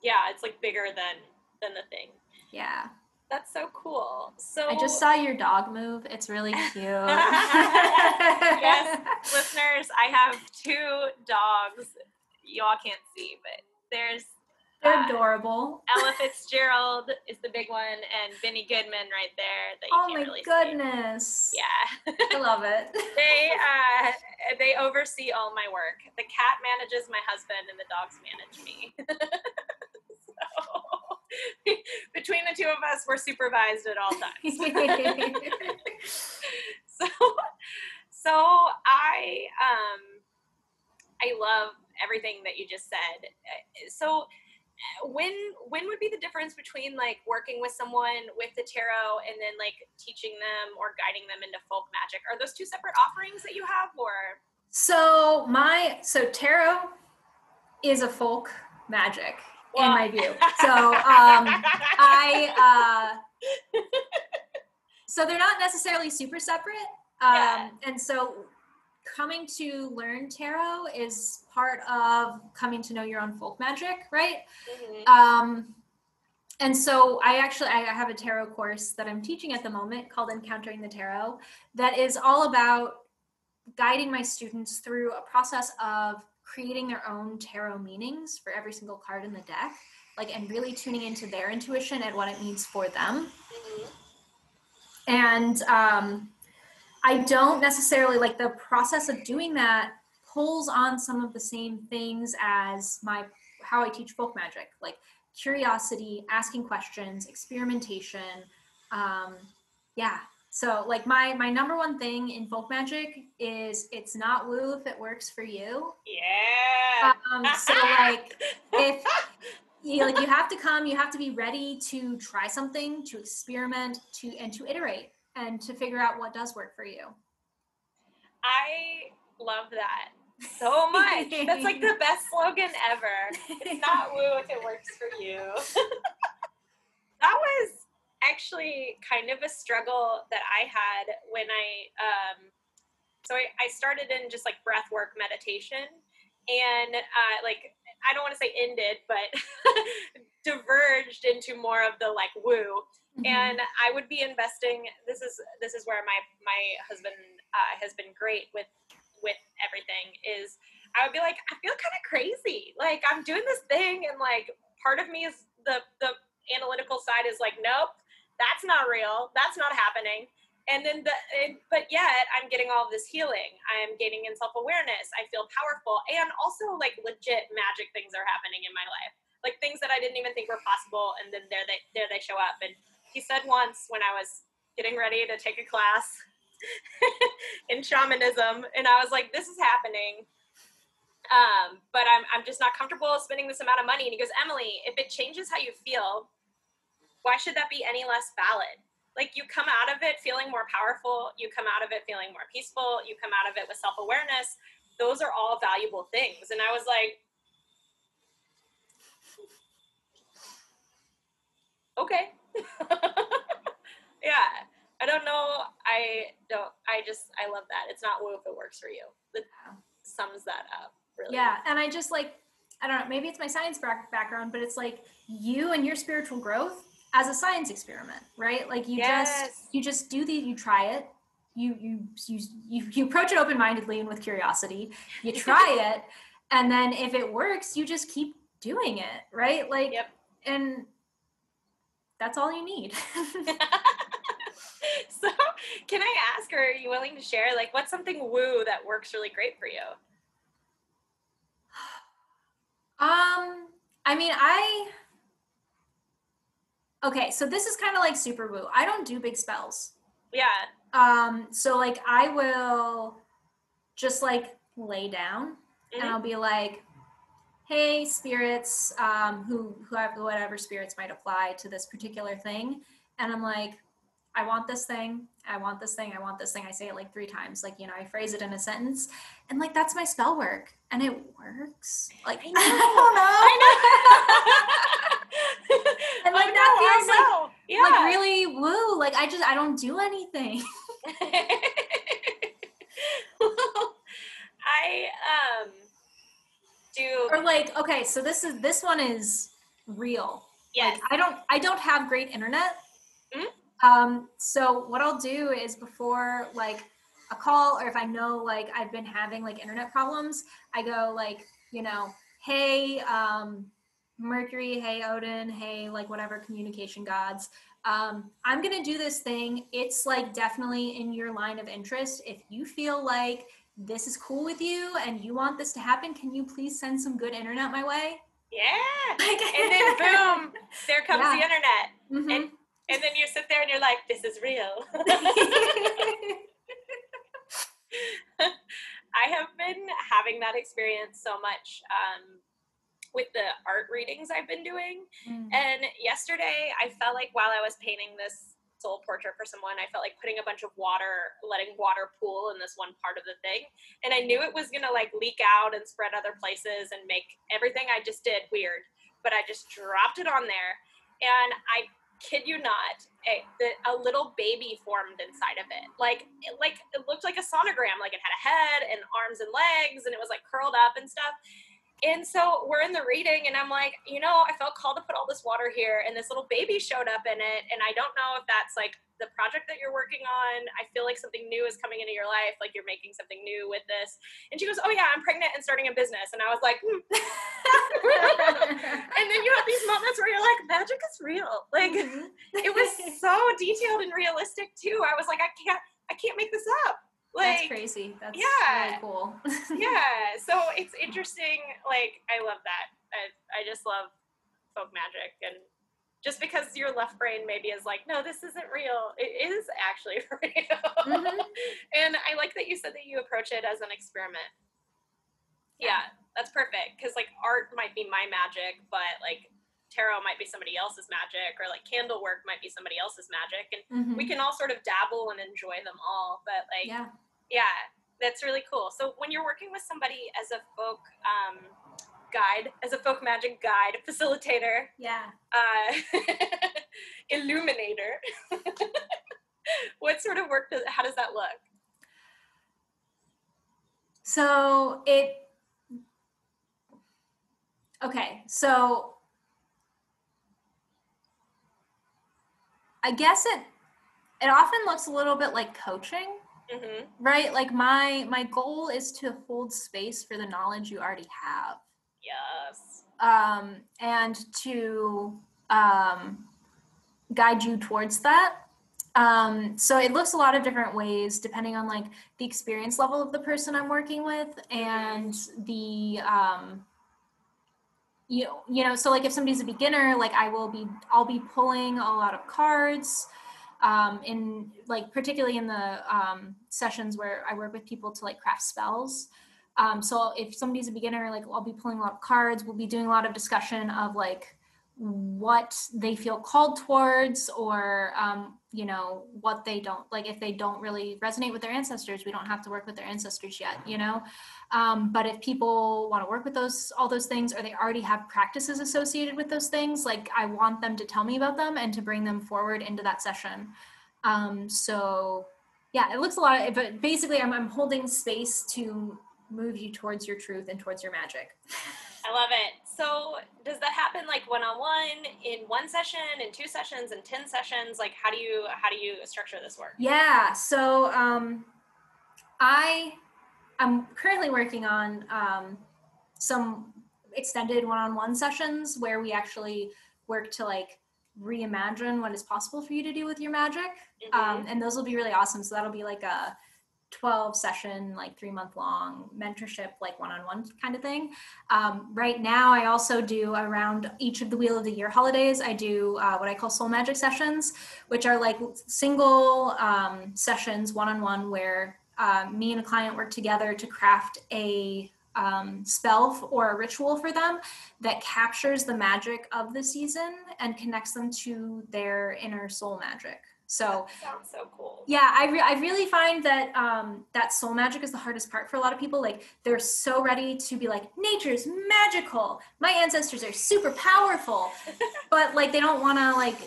Yeah. It's like bigger than, than the thing. Yeah. That's so cool. So I just saw your dog move. It's really cute. Yes. Listeners, I have two dogs. Y'all can't see, but there's they're uh, adorable. Ella Fitzgerald is the big one, and Benny Goodman right there. That you oh can't my really goodness! See. Yeah, I love it. They uh, they oversee all my work. The cat manages my husband, and the dogs manage me. So between the two of us, we're supervised at all times. so so I um I love. Everything that you just said. So when when would be the difference between like working with someone with the tarot and then like teaching them or guiding them into folk magic? Are those two separate offerings that you have, or? So my so tarot is a folk magic well. in my view. So um I uh so they're not necessarily super separate. Um yeah. And so coming to learn tarot is part of coming to know your own folk magic, right? Mm-hmm. Um, and so I actually, I have a tarot course that I'm teaching at the moment called Encountering the Tarot that is all about guiding my students through a process of creating their own tarot meanings for every single card in the deck, like, and really tuning into their intuition and what it means for them. Mm-hmm. And, um, I don't necessarily, like, the process of doing that pulls on some of the same things as my, how I teach folk magic, like curiosity, asking questions, experimentation. Um, yeah. So like my, my number one thing in folk magic is it's not woo if it works for you. Yeah. Um, so like if you, like, you have to come, you have to be ready to try something, to experiment, to, and to iterate. and to figure out what does work for you. I love that so much. That's like the best slogan ever. It's not woo if it works for you. That was actually kind of a struggle that I had when I, um, so I, I started in just like breath work meditation, and uh, like, I don't want to say ended, but diverged into more of the like woo. Mm-hmm. And I would be investing, this is, this is where my, my husband uh, has been great with, with everything, is I would be like, I feel kind of crazy. Like I'm doing this thing. And like, part of me is the, the analytical side is like, nope, that's not real. That's not happening. And then the, and, but yet I'm getting all this healing. I'm gaining in self-awareness. I feel powerful. And also like legit magic things are happening in my life. Like things that I didn't even think were possible. And then there they, there they show up. And he said once when I was getting ready to take a class in shamanism, and I was like, this is happening. Um, but I'm, I'm just not comfortable spending this amount of money. And he goes, Emily, if it changes how you feel, why should that be any less valid? Like you come out of it feeling more powerful. You come out of it feeling more peaceful. You come out of it with self-awareness. Those are all valuable things. And I was like, okay. Yeah. I don't know. I don't, I just, I love that. It's not woo if it works for you. That sums that up really. Yeah. And I just like, I don't know, maybe it's my science background, but it's like you and your spiritual growth as a science experiment, right? Like you yes. just, you just do the, you try it, you, you, you, you, you approach it open-mindedly and with curiosity, you try it. And then if it works, you just keep doing it. Right. Like, yep. And that's all you need. So can I ask, or are you willing to share, like, what's something woo that works really great for you? Um, I mean, I, okay, so this is kind of like super woo. I don't do big spells. Yeah. Um, so like I will just like lay down mm-hmm. and I'll be like, hey, spirits, um, who, who have whatever spirits might apply to this particular thing. And I'm like, I want this thing. I want this thing. I want this thing. I say it like three times. Like, you know, I phrase it in a sentence, and like, that's my spell work, and it works. Like, I, know. I don't know. I know. And like, I know, that feels like, yeah. like really woo. Like, I just, I don't do anything. I, um, do. Or like, okay, so this is, this one is real. Yes. Like, I don't, I don't have great internet. Mm-hmm. Um, so what I'll do is before like a call, or if I know, like I've been having like internet problems, I go like, you know, hey, um, Mercury, hey, Odin, hey, like whatever communication gods, um, I'm going to do this thing. It's like definitely in your line of interest. If you feel like this is cool with you and you want this to happen, can you please send some good internet my way? Yeah. Like, and then boom, there comes yeah. the internet. Mm-hmm. And- And then you sit there and you're like, this is real. I have been having that experience so much um, with the art readings I've been doing. Mm. And yesterday I felt like while I was painting this soul portrait for someone, I felt like putting a bunch of water, letting water pool in this one part of the thing. And I knew it was going to like leak out and spread other places and make everything I just did weird. But I just dropped it on there. And I... kid you not, a, a little baby formed inside of it. Like, it, like it looked like a sonogram. Like it had a head and arms and legs, and it was like curled up and stuff. And so we're in the reading, and I'm like, you know, I felt called to put all this water here, and this little baby showed up in it. And I don't know if that's like the project that you're working on. I feel like something new is coming into your life. Like you're making something new with this. And she goes, oh yeah, I'm pregnant and starting a business. And I was like, mm. And then you have these moments where you're like, magic is real. Like mm-hmm. It was so detailed and realistic too. I was like, I can't, I can't make this up. Like, that's crazy. That's yeah. really cool. Yeah. So it's interesting. Like, I love that. I, I just love folk magic. And just because your left brain maybe is like, no, this isn't real. It is actually real. Mm-hmm. And I like that you said that you approach it as an experiment. Yeah. yeah that's perfect. Cause like art might be my magic, but like tarot might be somebody else's magic, or like candle work might be somebody else's magic. And mm-hmm. we can all sort of dabble and enjoy them all. But like, yeah, yeah, that's really cool. So when you're working with somebody as a folk um, guide, as a folk magic guide, facilitator, yeah, uh, illuminator, what sort of work does, how does that look? So it, okay, so I guess it it often looks a little bit like coaching, mm-hmm. right? Like my my goal is to hold space for the knowledge you already have. Yes. Um, and to um, guide you towards that. Um, so it looks a lot of different ways depending on like the experience level of the person I'm working with and the, um, you know, you know, so like if somebody's a beginner, like I will be, I'll be pulling a lot of cards, um, in like, particularly in the, um, sessions where I work with people to like craft spells. Um, so if somebody's a beginner, like I'll be pulling a lot of cards, we'll be doing a lot of discussion of like what they feel called towards, or, um, you know, what they don't like, if they don't really resonate with their ancestors, we don't have to work with their ancestors yet, you know? Um, but if people want to work with those, all those things, or they already have practices associated with those things, like I want them to tell me about them and to bring them forward into that session. Um, so yeah, it looks a lot, of, but basically I'm, I'm holding space to move you towards your truth and towards your magic. I love it. So does that happen like one-on-one in one session, in two sessions, in ten sessions? Like how do you, how do you structure this work? Yeah. So, um, I, I'm currently working on, um, some extended one-on-one sessions where we actually work to like reimagine what is possible for you to do with your magic. Mm-hmm. Um, and those will be really awesome. So that'll be like a twelve session, like three month long mentorship, like one-on-one kind of thing. Um, right now, I also do around each of the Wheel of the Year holidays, I do uh, what I call soul magic sessions, which are like single um, sessions, one-on-one where uh, me and a client work together to craft a um, spell or a ritual for them that captures the magic of the season and connects them to their inner soul magic. So, sounds so cool. Yeah, I, re- I really find that um, that soul magic is the hardest part for a lot of people. Like they're so ready to be like, nature's magical. My ancestors are super powerful, but like they don't want to like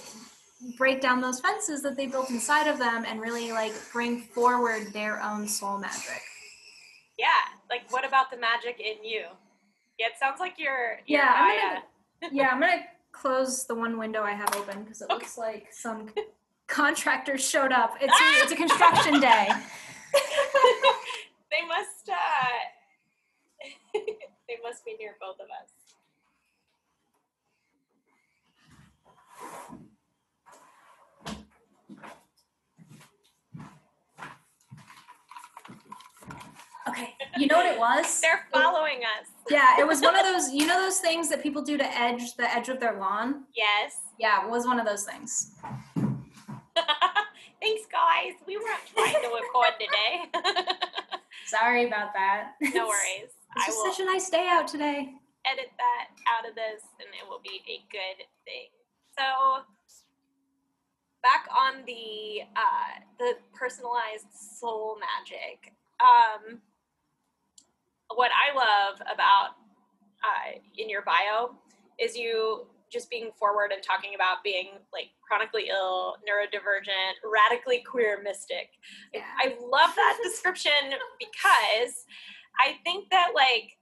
break down those fences that they built inside of them and really like bring forward their own soul magic. Yeah, like what about the magic in you? Yeah, it sounds like you're. you're yeah, I'm gonna, yeah, I'm gonna close the one window I have open because it okay. looks like some. Contractors showed up. It's a, it's a construction day. They must, uh, they must be near both of us. Okay. You know what it was? They're following it, us. Yeah. It was one of those, you know, those things that people do to edge the edge of their lawn. Yes. Yeah. It was one of those things. Thanks, guys. We weren't trying to record today. Sorry about that. No worries. It's just I will such a nice day out today. Edit that out of this, and it will be a good thing. So, back on the uh, the personalized soul magic. Um, what I love about uh, in your bio is you. Just being forward and talking about being like chronically ill, neurodivergent, radically queer mystic. Yeah. I love that description because I think that like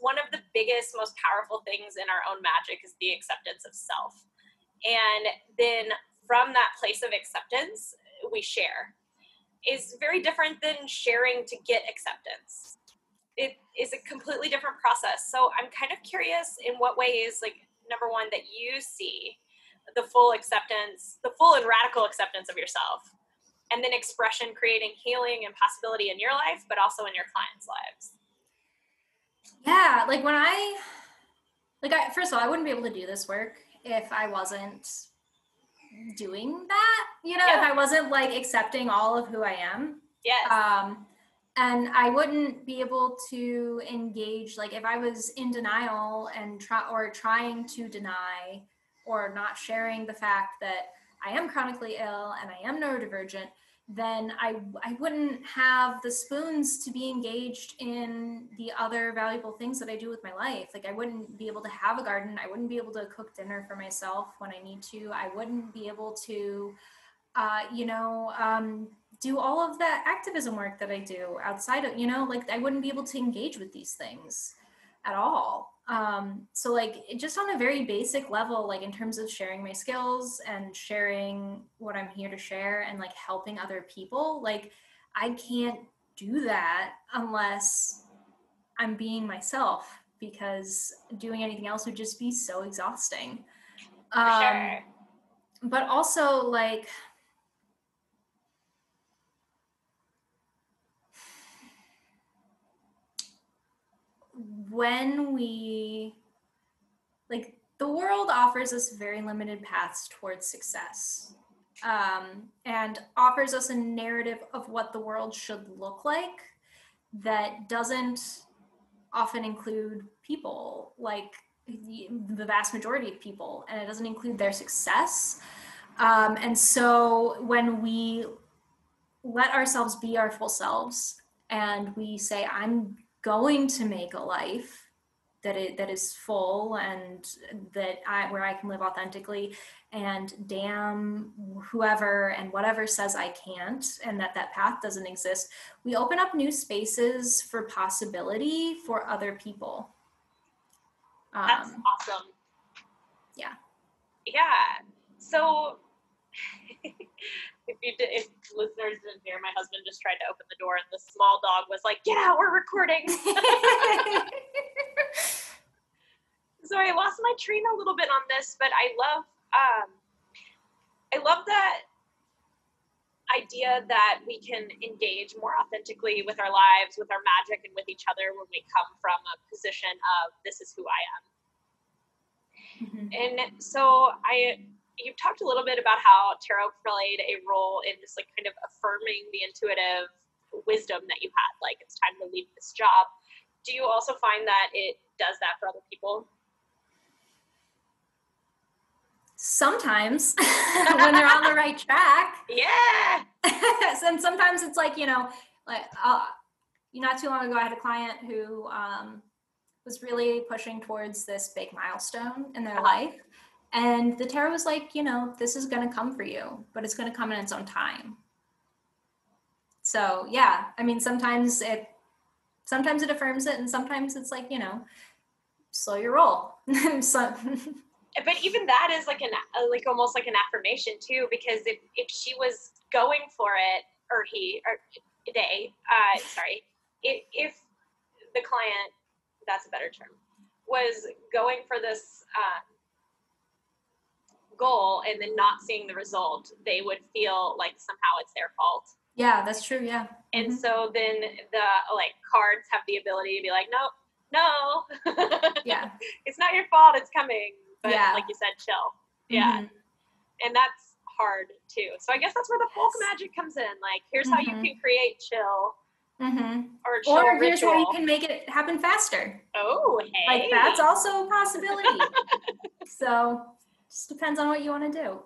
one of the biggest, most powerful things in our own magic is the acceptance of self. And then from that place of acceptance, we share. It's very different than sharing to get acceptance. It is a completely different process. So I'm kind of curious in what ways, like, number one, that you see the full acceptance, the full and radical acceptance of yourself, and then expression creating healing and possibility in your life, but also in your clients' lives. Yeah, like when I, like I, first of all, I wouldn't be able to do this work if I wasn't doing that, you know, yeah. if I wasn't like accepting all of who I am. Yes. Um, And I wouldn't be able to engage, like if I was in denial and try or trying to deny or not sharing the fact that I am chronically ill and I am neurodivergent, then I, I wouldn't have the spoons to be engaged in the other valuable things that I do with my life. Like I wouldn't be able to have a garden. I wouldn't be able to cook dinner for myself when I need to. I wouldn't be able to, uh, you know, um, do all of that activism work that I do outside of, you know, like I wouldn't be able to engage with these things at all. Um, so like just on a very basic level, like in terms of sharing my skills and sharing what I'm here to share and like helping other people, like I can't do that unless I'm being myself, because doing anything else would just be so exhausting. Um, sure. But also like, when we, like the world offers us very limited paths towards success, um, and offers us a narrative of what the world should look like that doesn't often include people, like the, the vast majority of people, and it doesn't include their success. Um, and so when we let ourselves be our full selves and we say, I'm going to make a life that it that is full and that I where I can live authentically, and damn whoever and whatever says I can't and that that path doesn't exist, we open up new spaces for possibility for other people. Um, That's awesome. Yeah. Yeah. So If you did, if listeners didn't hear, my husband just tried to open the door and the small dog was like, get out, we're recording. So I lost my train a little bit on this, but I love, um, I love that idea that we can engage more authentically with our lives, with our magic, and with each other when we come from a position of this is who I am. Mm-hmm. And so I... You've talked a little bit about how tarot played a role in just like kind of affirming the intuitive wisdom that you had, like it's time to leave this job. Do you also find that it does that for other people? Sometimes when they're on the right track. Yeah. And sometimes it's like, you know, like uh, not too long ago, I had a client who um, was really pushing towards this big milestone in their uh-huh. life. And the tarot was like, you know, this is going to come for you, but it's going to come in its own time. So, yeah, I mean, sometimes it, sometimes it affirms it. And sometimes it's like, you know, slow your roll. So, but even that is like an, like almost like an affirmation too, because if, if she was going for it, or he, or they, uh, sorry, if, if the client, that's a better term, was going for this, uh, goal and then not seeing the result, they would feel like somehow it's their fault. Yeah, that's true. Yeah. And mm-hmm. so then the like cards have the ability to be like, nope, no, yeah, it's not your fault. It's coming. But yeah. Like you said, chill. Yeah. Mm-hmm. And that's hard too. So I guess that's where the folk yes. magic comes in. Like, here's mm-hmm. how you can create chill. Mm-hmm. Or, chill or here's ritual. How you can make it happen faster. Oh, hey. Like that's also a possibility. So just depends on what you want to do.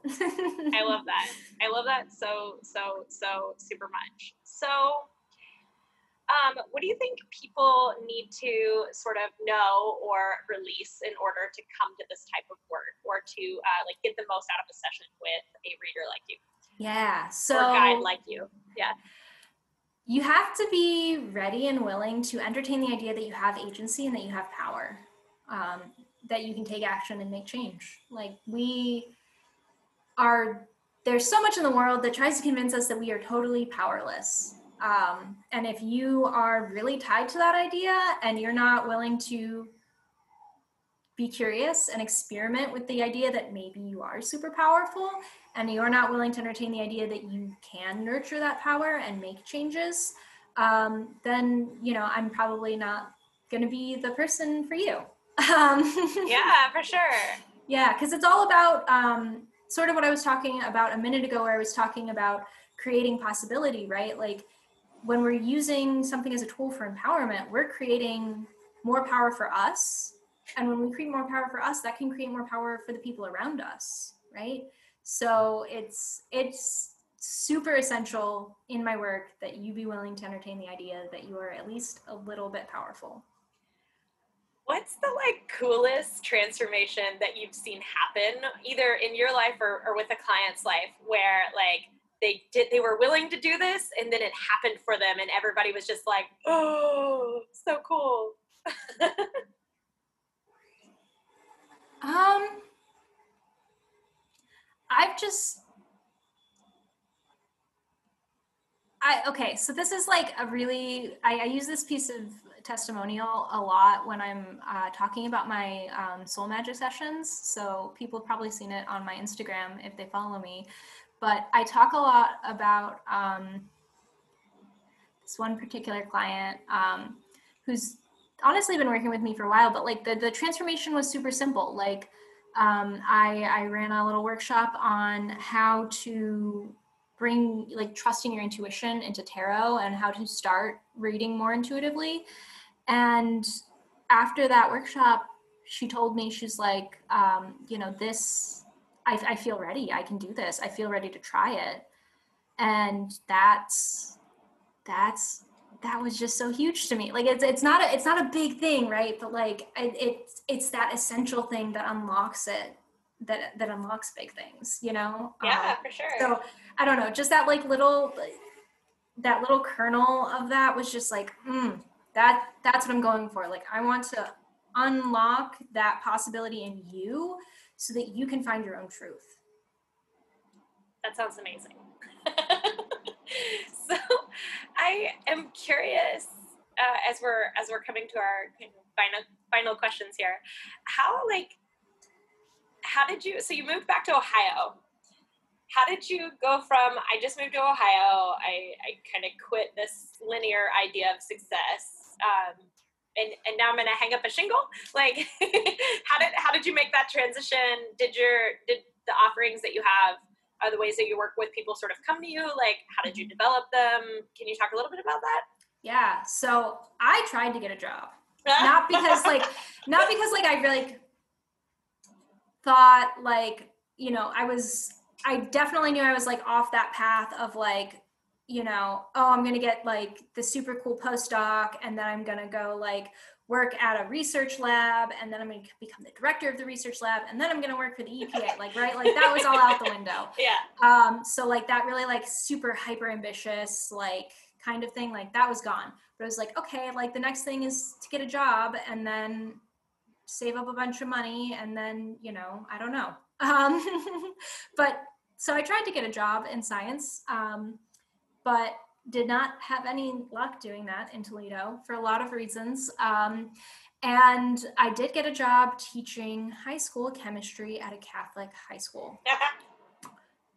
I love that. I love that so, so, so super much. So um, what do you think people need to sort of know or release in order to come to this type of work, or to uh, like get the most out of a session with a reader like you? Yeah. So or a guide like you. Yeah. You have to be ready and willing to entertain the idea that you have agency and that you have power. Um, that you can take action and make change. Like we are, there's so much in the world that tries to convince us that we are totally powerless. Um, and if you are really tied to that idea and you're not willing to be curious and experiment with the idea that maybe you are super powerful, and you're not willing to entertain the idea that you can nurture that power and make changes, um, then, you know, I'm probably not going to be the person for you. Um, yeah, for sure. Yeah, because it's all about um, sort of what I was talking about a minute ago, where I was talking about creating possibility, right? Like when we're using something as a tool for empowerment, we're creating more power for us. And when we create more power for us, that can create more power for the people around us, right? So it's it's super essential in my work that you be willing to entertain the idea that you are at least a little bit powerful. What's the like coolest transformation that you've seen happen either in your life or, or with a client's life where like they did, they were willing to do this and then it happened for them and everybody was just like, oh, so cool. Um, I've just, I, okay. So this is like a really, I, I use this piece of testimonial a lot when I'm uh, talking about my um, soul magic sessions. So people have probably seen it on my Instagram if they follow me, but I talk a lot about um, this one particular client um, who's honestly been working with me for a while, but like the, the transformation was super simple. Like um, I, I ran a little workshop on how to bring like trusting your intuition into tarot and how to start reading more intuitively. And after that workshop, she told me, she's like, um, you know, this, I, I feel ready. I can do this. I feel ready to try it. And that's, that's, that was just so huge to me. Like it's it's not a it's not a big thing, right? But like it, it's it's that essential thing that unlocks it, that that unlocks big things, you know? Yeah, um, for sure. So I don't know, just that like little that little kernel of that was just like, mm, that that's what I'm going for. Like I want to unlock that possibility in you so that you can find your own truth. That sounds amazing. So I am curious, uh, as we're as we're coming to our final final questions here, how like how did you? So you moved back to Ohio. How did you go from I just moved to Ohio? I, I kind of quit this linear idea of success, um, and and now I'm gonna hang up a shingle. Like how did how did you make that transition? Did your did the offerings that you have? Are the ways that you work with people sort of come to you? Like, how did you develop them? Can you talk a little bit about that? Yeah. So I tried to get a job, not because like, not because like I really thought like, you know, I was, I definitely knew I was like off that path of like, you know, oh, I'm going to get like the super cool postdoc and then I'm going to go like work at a research lab and then I'm going to become the director of the research lab and then I'm going to work for the E P A, like, right? Like that was all out the window. Yeah. Um, so like that really like super hyper ambitious, like kind of thing, like that was gone, but it was like, okay, like the next thing is to get a job and then save up a bunch of money. And then, you know, I don't know. Um, but so I tried to get a job in science, um, but did not have any luck doing that in Toledo for a lot of reasons. Um, and I did get a job teaching high school chemistry at a Catholic high school.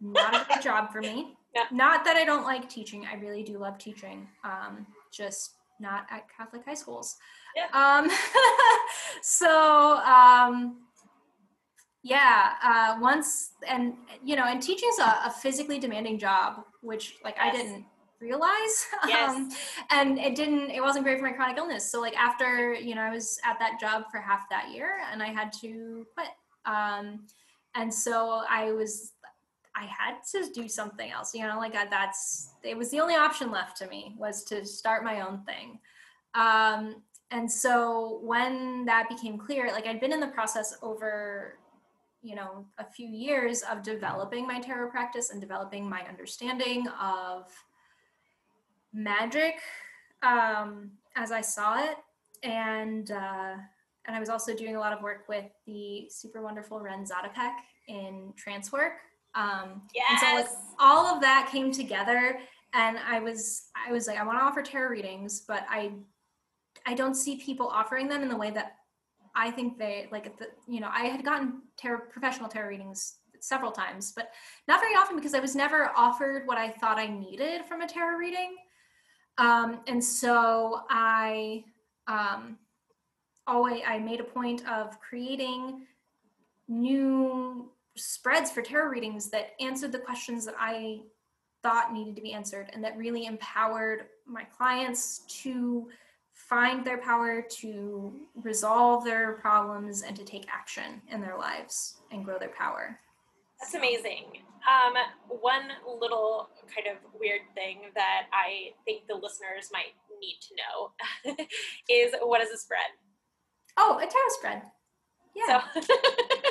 Not a good job for me. Yeah. Not that I don't like teaching. I really do love teaching. Um, just not at Catholic high schools. Yeah. Um, so, um, yeah, uh, once, and, you know, and teaching's a, a physically demanding job, which like yes. I didn't realize. Yes. Um, and it didn't, it wasn't great for my chronic illness. So like after, you know, I was at that job for half that year and I had to quit. Um, and so I was, I had to do something else, you know, like I, that's, it was the only option left to me was to start my own thing. Um, and so when that became clear, like I'd been in the process over, you know, a few years of developing my tarot practice and developing my understanding of magic um as I saw it, and uh and I was also doing a lot of work with the super wonderful Rin Zatopek in trance work, um yes. and so like all of that came together and I was I was like I want to offer tarot readings, but I I don't see people offering them in the way that I think they like the, you know, I had gotten tarot professional tarot readings several times but not very often because I was never offered what I thought I needed from a tarot reading. Um, and so I, um, always, I made a point of creating new spreads for tarot readings that answered the questions that I thought needed to be answered, and that really empowered my clients to find their power, to resolve their problems, and to take action in their lives and grow their power. That's amazing. Um, one little kind of weird thing that I think the listeners might need to know is, what is a spread? Oh, a tarot spread. Yeah. So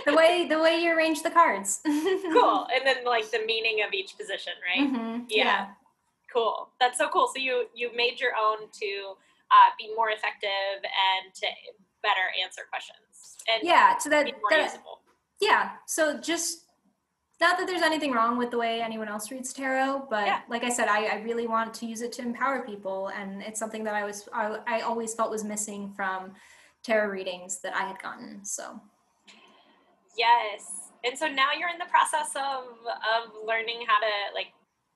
the way the way you arrange the cards. Cool. And then like the meaning of each position, right? Mm-hmm. Yeah. Yeah. Cool. That's so cool. So you you made your own to uh, be more effective and to better answer questions. And yeah. So that, be more that usable. Yeah. So just not that there's anything wrong with the way anyone else reads tarot, but yeah. like I said, I, I really want to use it to empower people, and it's something that I was I, I always felt was missing from tarot readings that I had gotten. So yes. And so now you're in the process of of learning how to like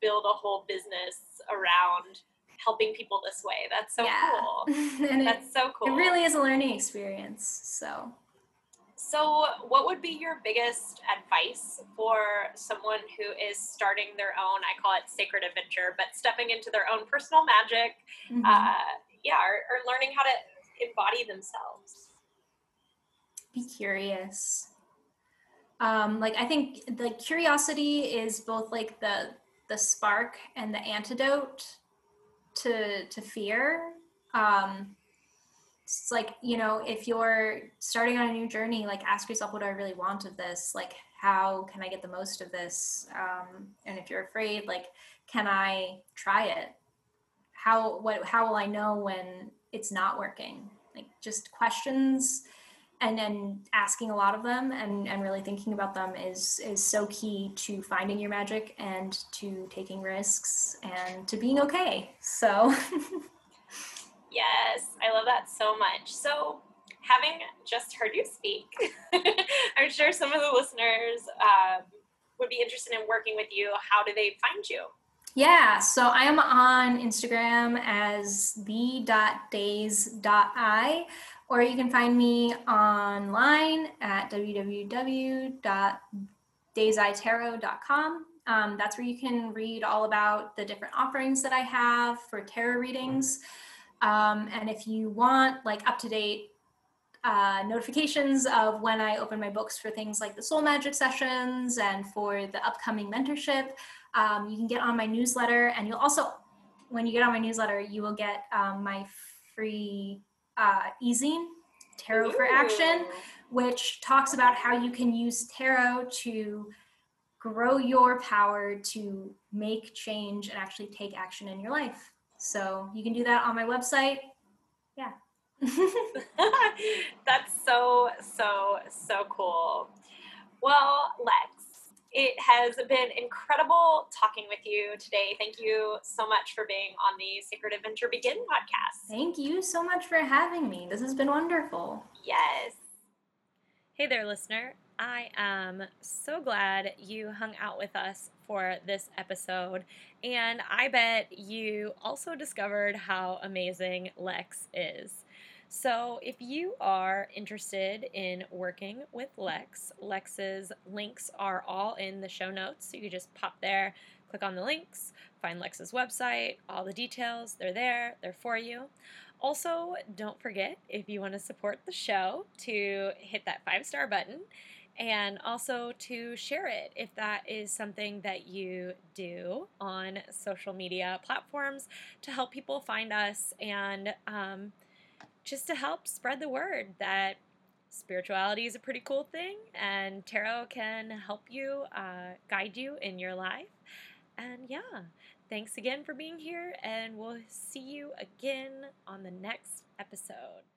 build a whole business around helping people this way. That's so yeah. cool. And that's it, so cool. It really is a learning experience. So So what would be your biggest advice for someone who is starting their own, I call it sacred adventure, but stepping into their own personal magic, mm-hmm. uh, yeah, or, or learning how to embody themselves? Be curious. Um, like, I think the curiosity is both like the, the spark and the antidote to, to fear. Um, It's like, you know, if you're starting on a new journey, like ask yourself, what do I really want of this? Like, how can I get the most of this? Um, and if you're afraid, like, can I try it? How, what, how will I know when it's not working? Like just questions and then asking a lot of them and, and really thinking about them is, is so key to finding your magic and to taking risks and to being okay. So... Yes, I love that so much. So having just heard you speak, I'm sure some of the listeners um, would be interested in working with you. How do they find you? Yeah, so I am on Instagram as the dot daze dot i, or you can find me online at w w w dot daze i tarot dot com. Um, that's where you can read all about the different offerings that I have for tarot readings. Um, and if you want like up-to-date uh, notifications of when I open my books for things like the Soul Magic sessions and for the upcoming mentorship, um, you can get on my newsletter. And you'll also, when you get on my newsletter, you will get um, my free uh, e-zine, Tarot for Action, which talks about how you can use tarot to grow your power to make change and actually take action in your life. So you can do that on my website. Yeah. That's so, so, so cool. Well, Lex, it has been incredible talking with you today. Thank you so much for being on the Sacred Adventure Begin podcast. Thank you so much for having me. This has been wonderful. Yes. Hey there, listener. I am so glad you hung out with us for this episode, and I bet you also discovered how amazing Lex is. So if you are interested in working with Lex, Lex's links are all in the show notes, so you just pop there, click on the links, find Lex's website, all the details, they're there, they're for you. Also, don't forget, if you want to support the show, to hit that five-star button, and also to share it if that is something that you do on social media platforms to help people find us, and um, just to help spread the word that spirituality is a pretty cool thing and tarot can help you, uh, guide you in your life. And yeah, thanks again for being here, and we'll see you again on the next episode.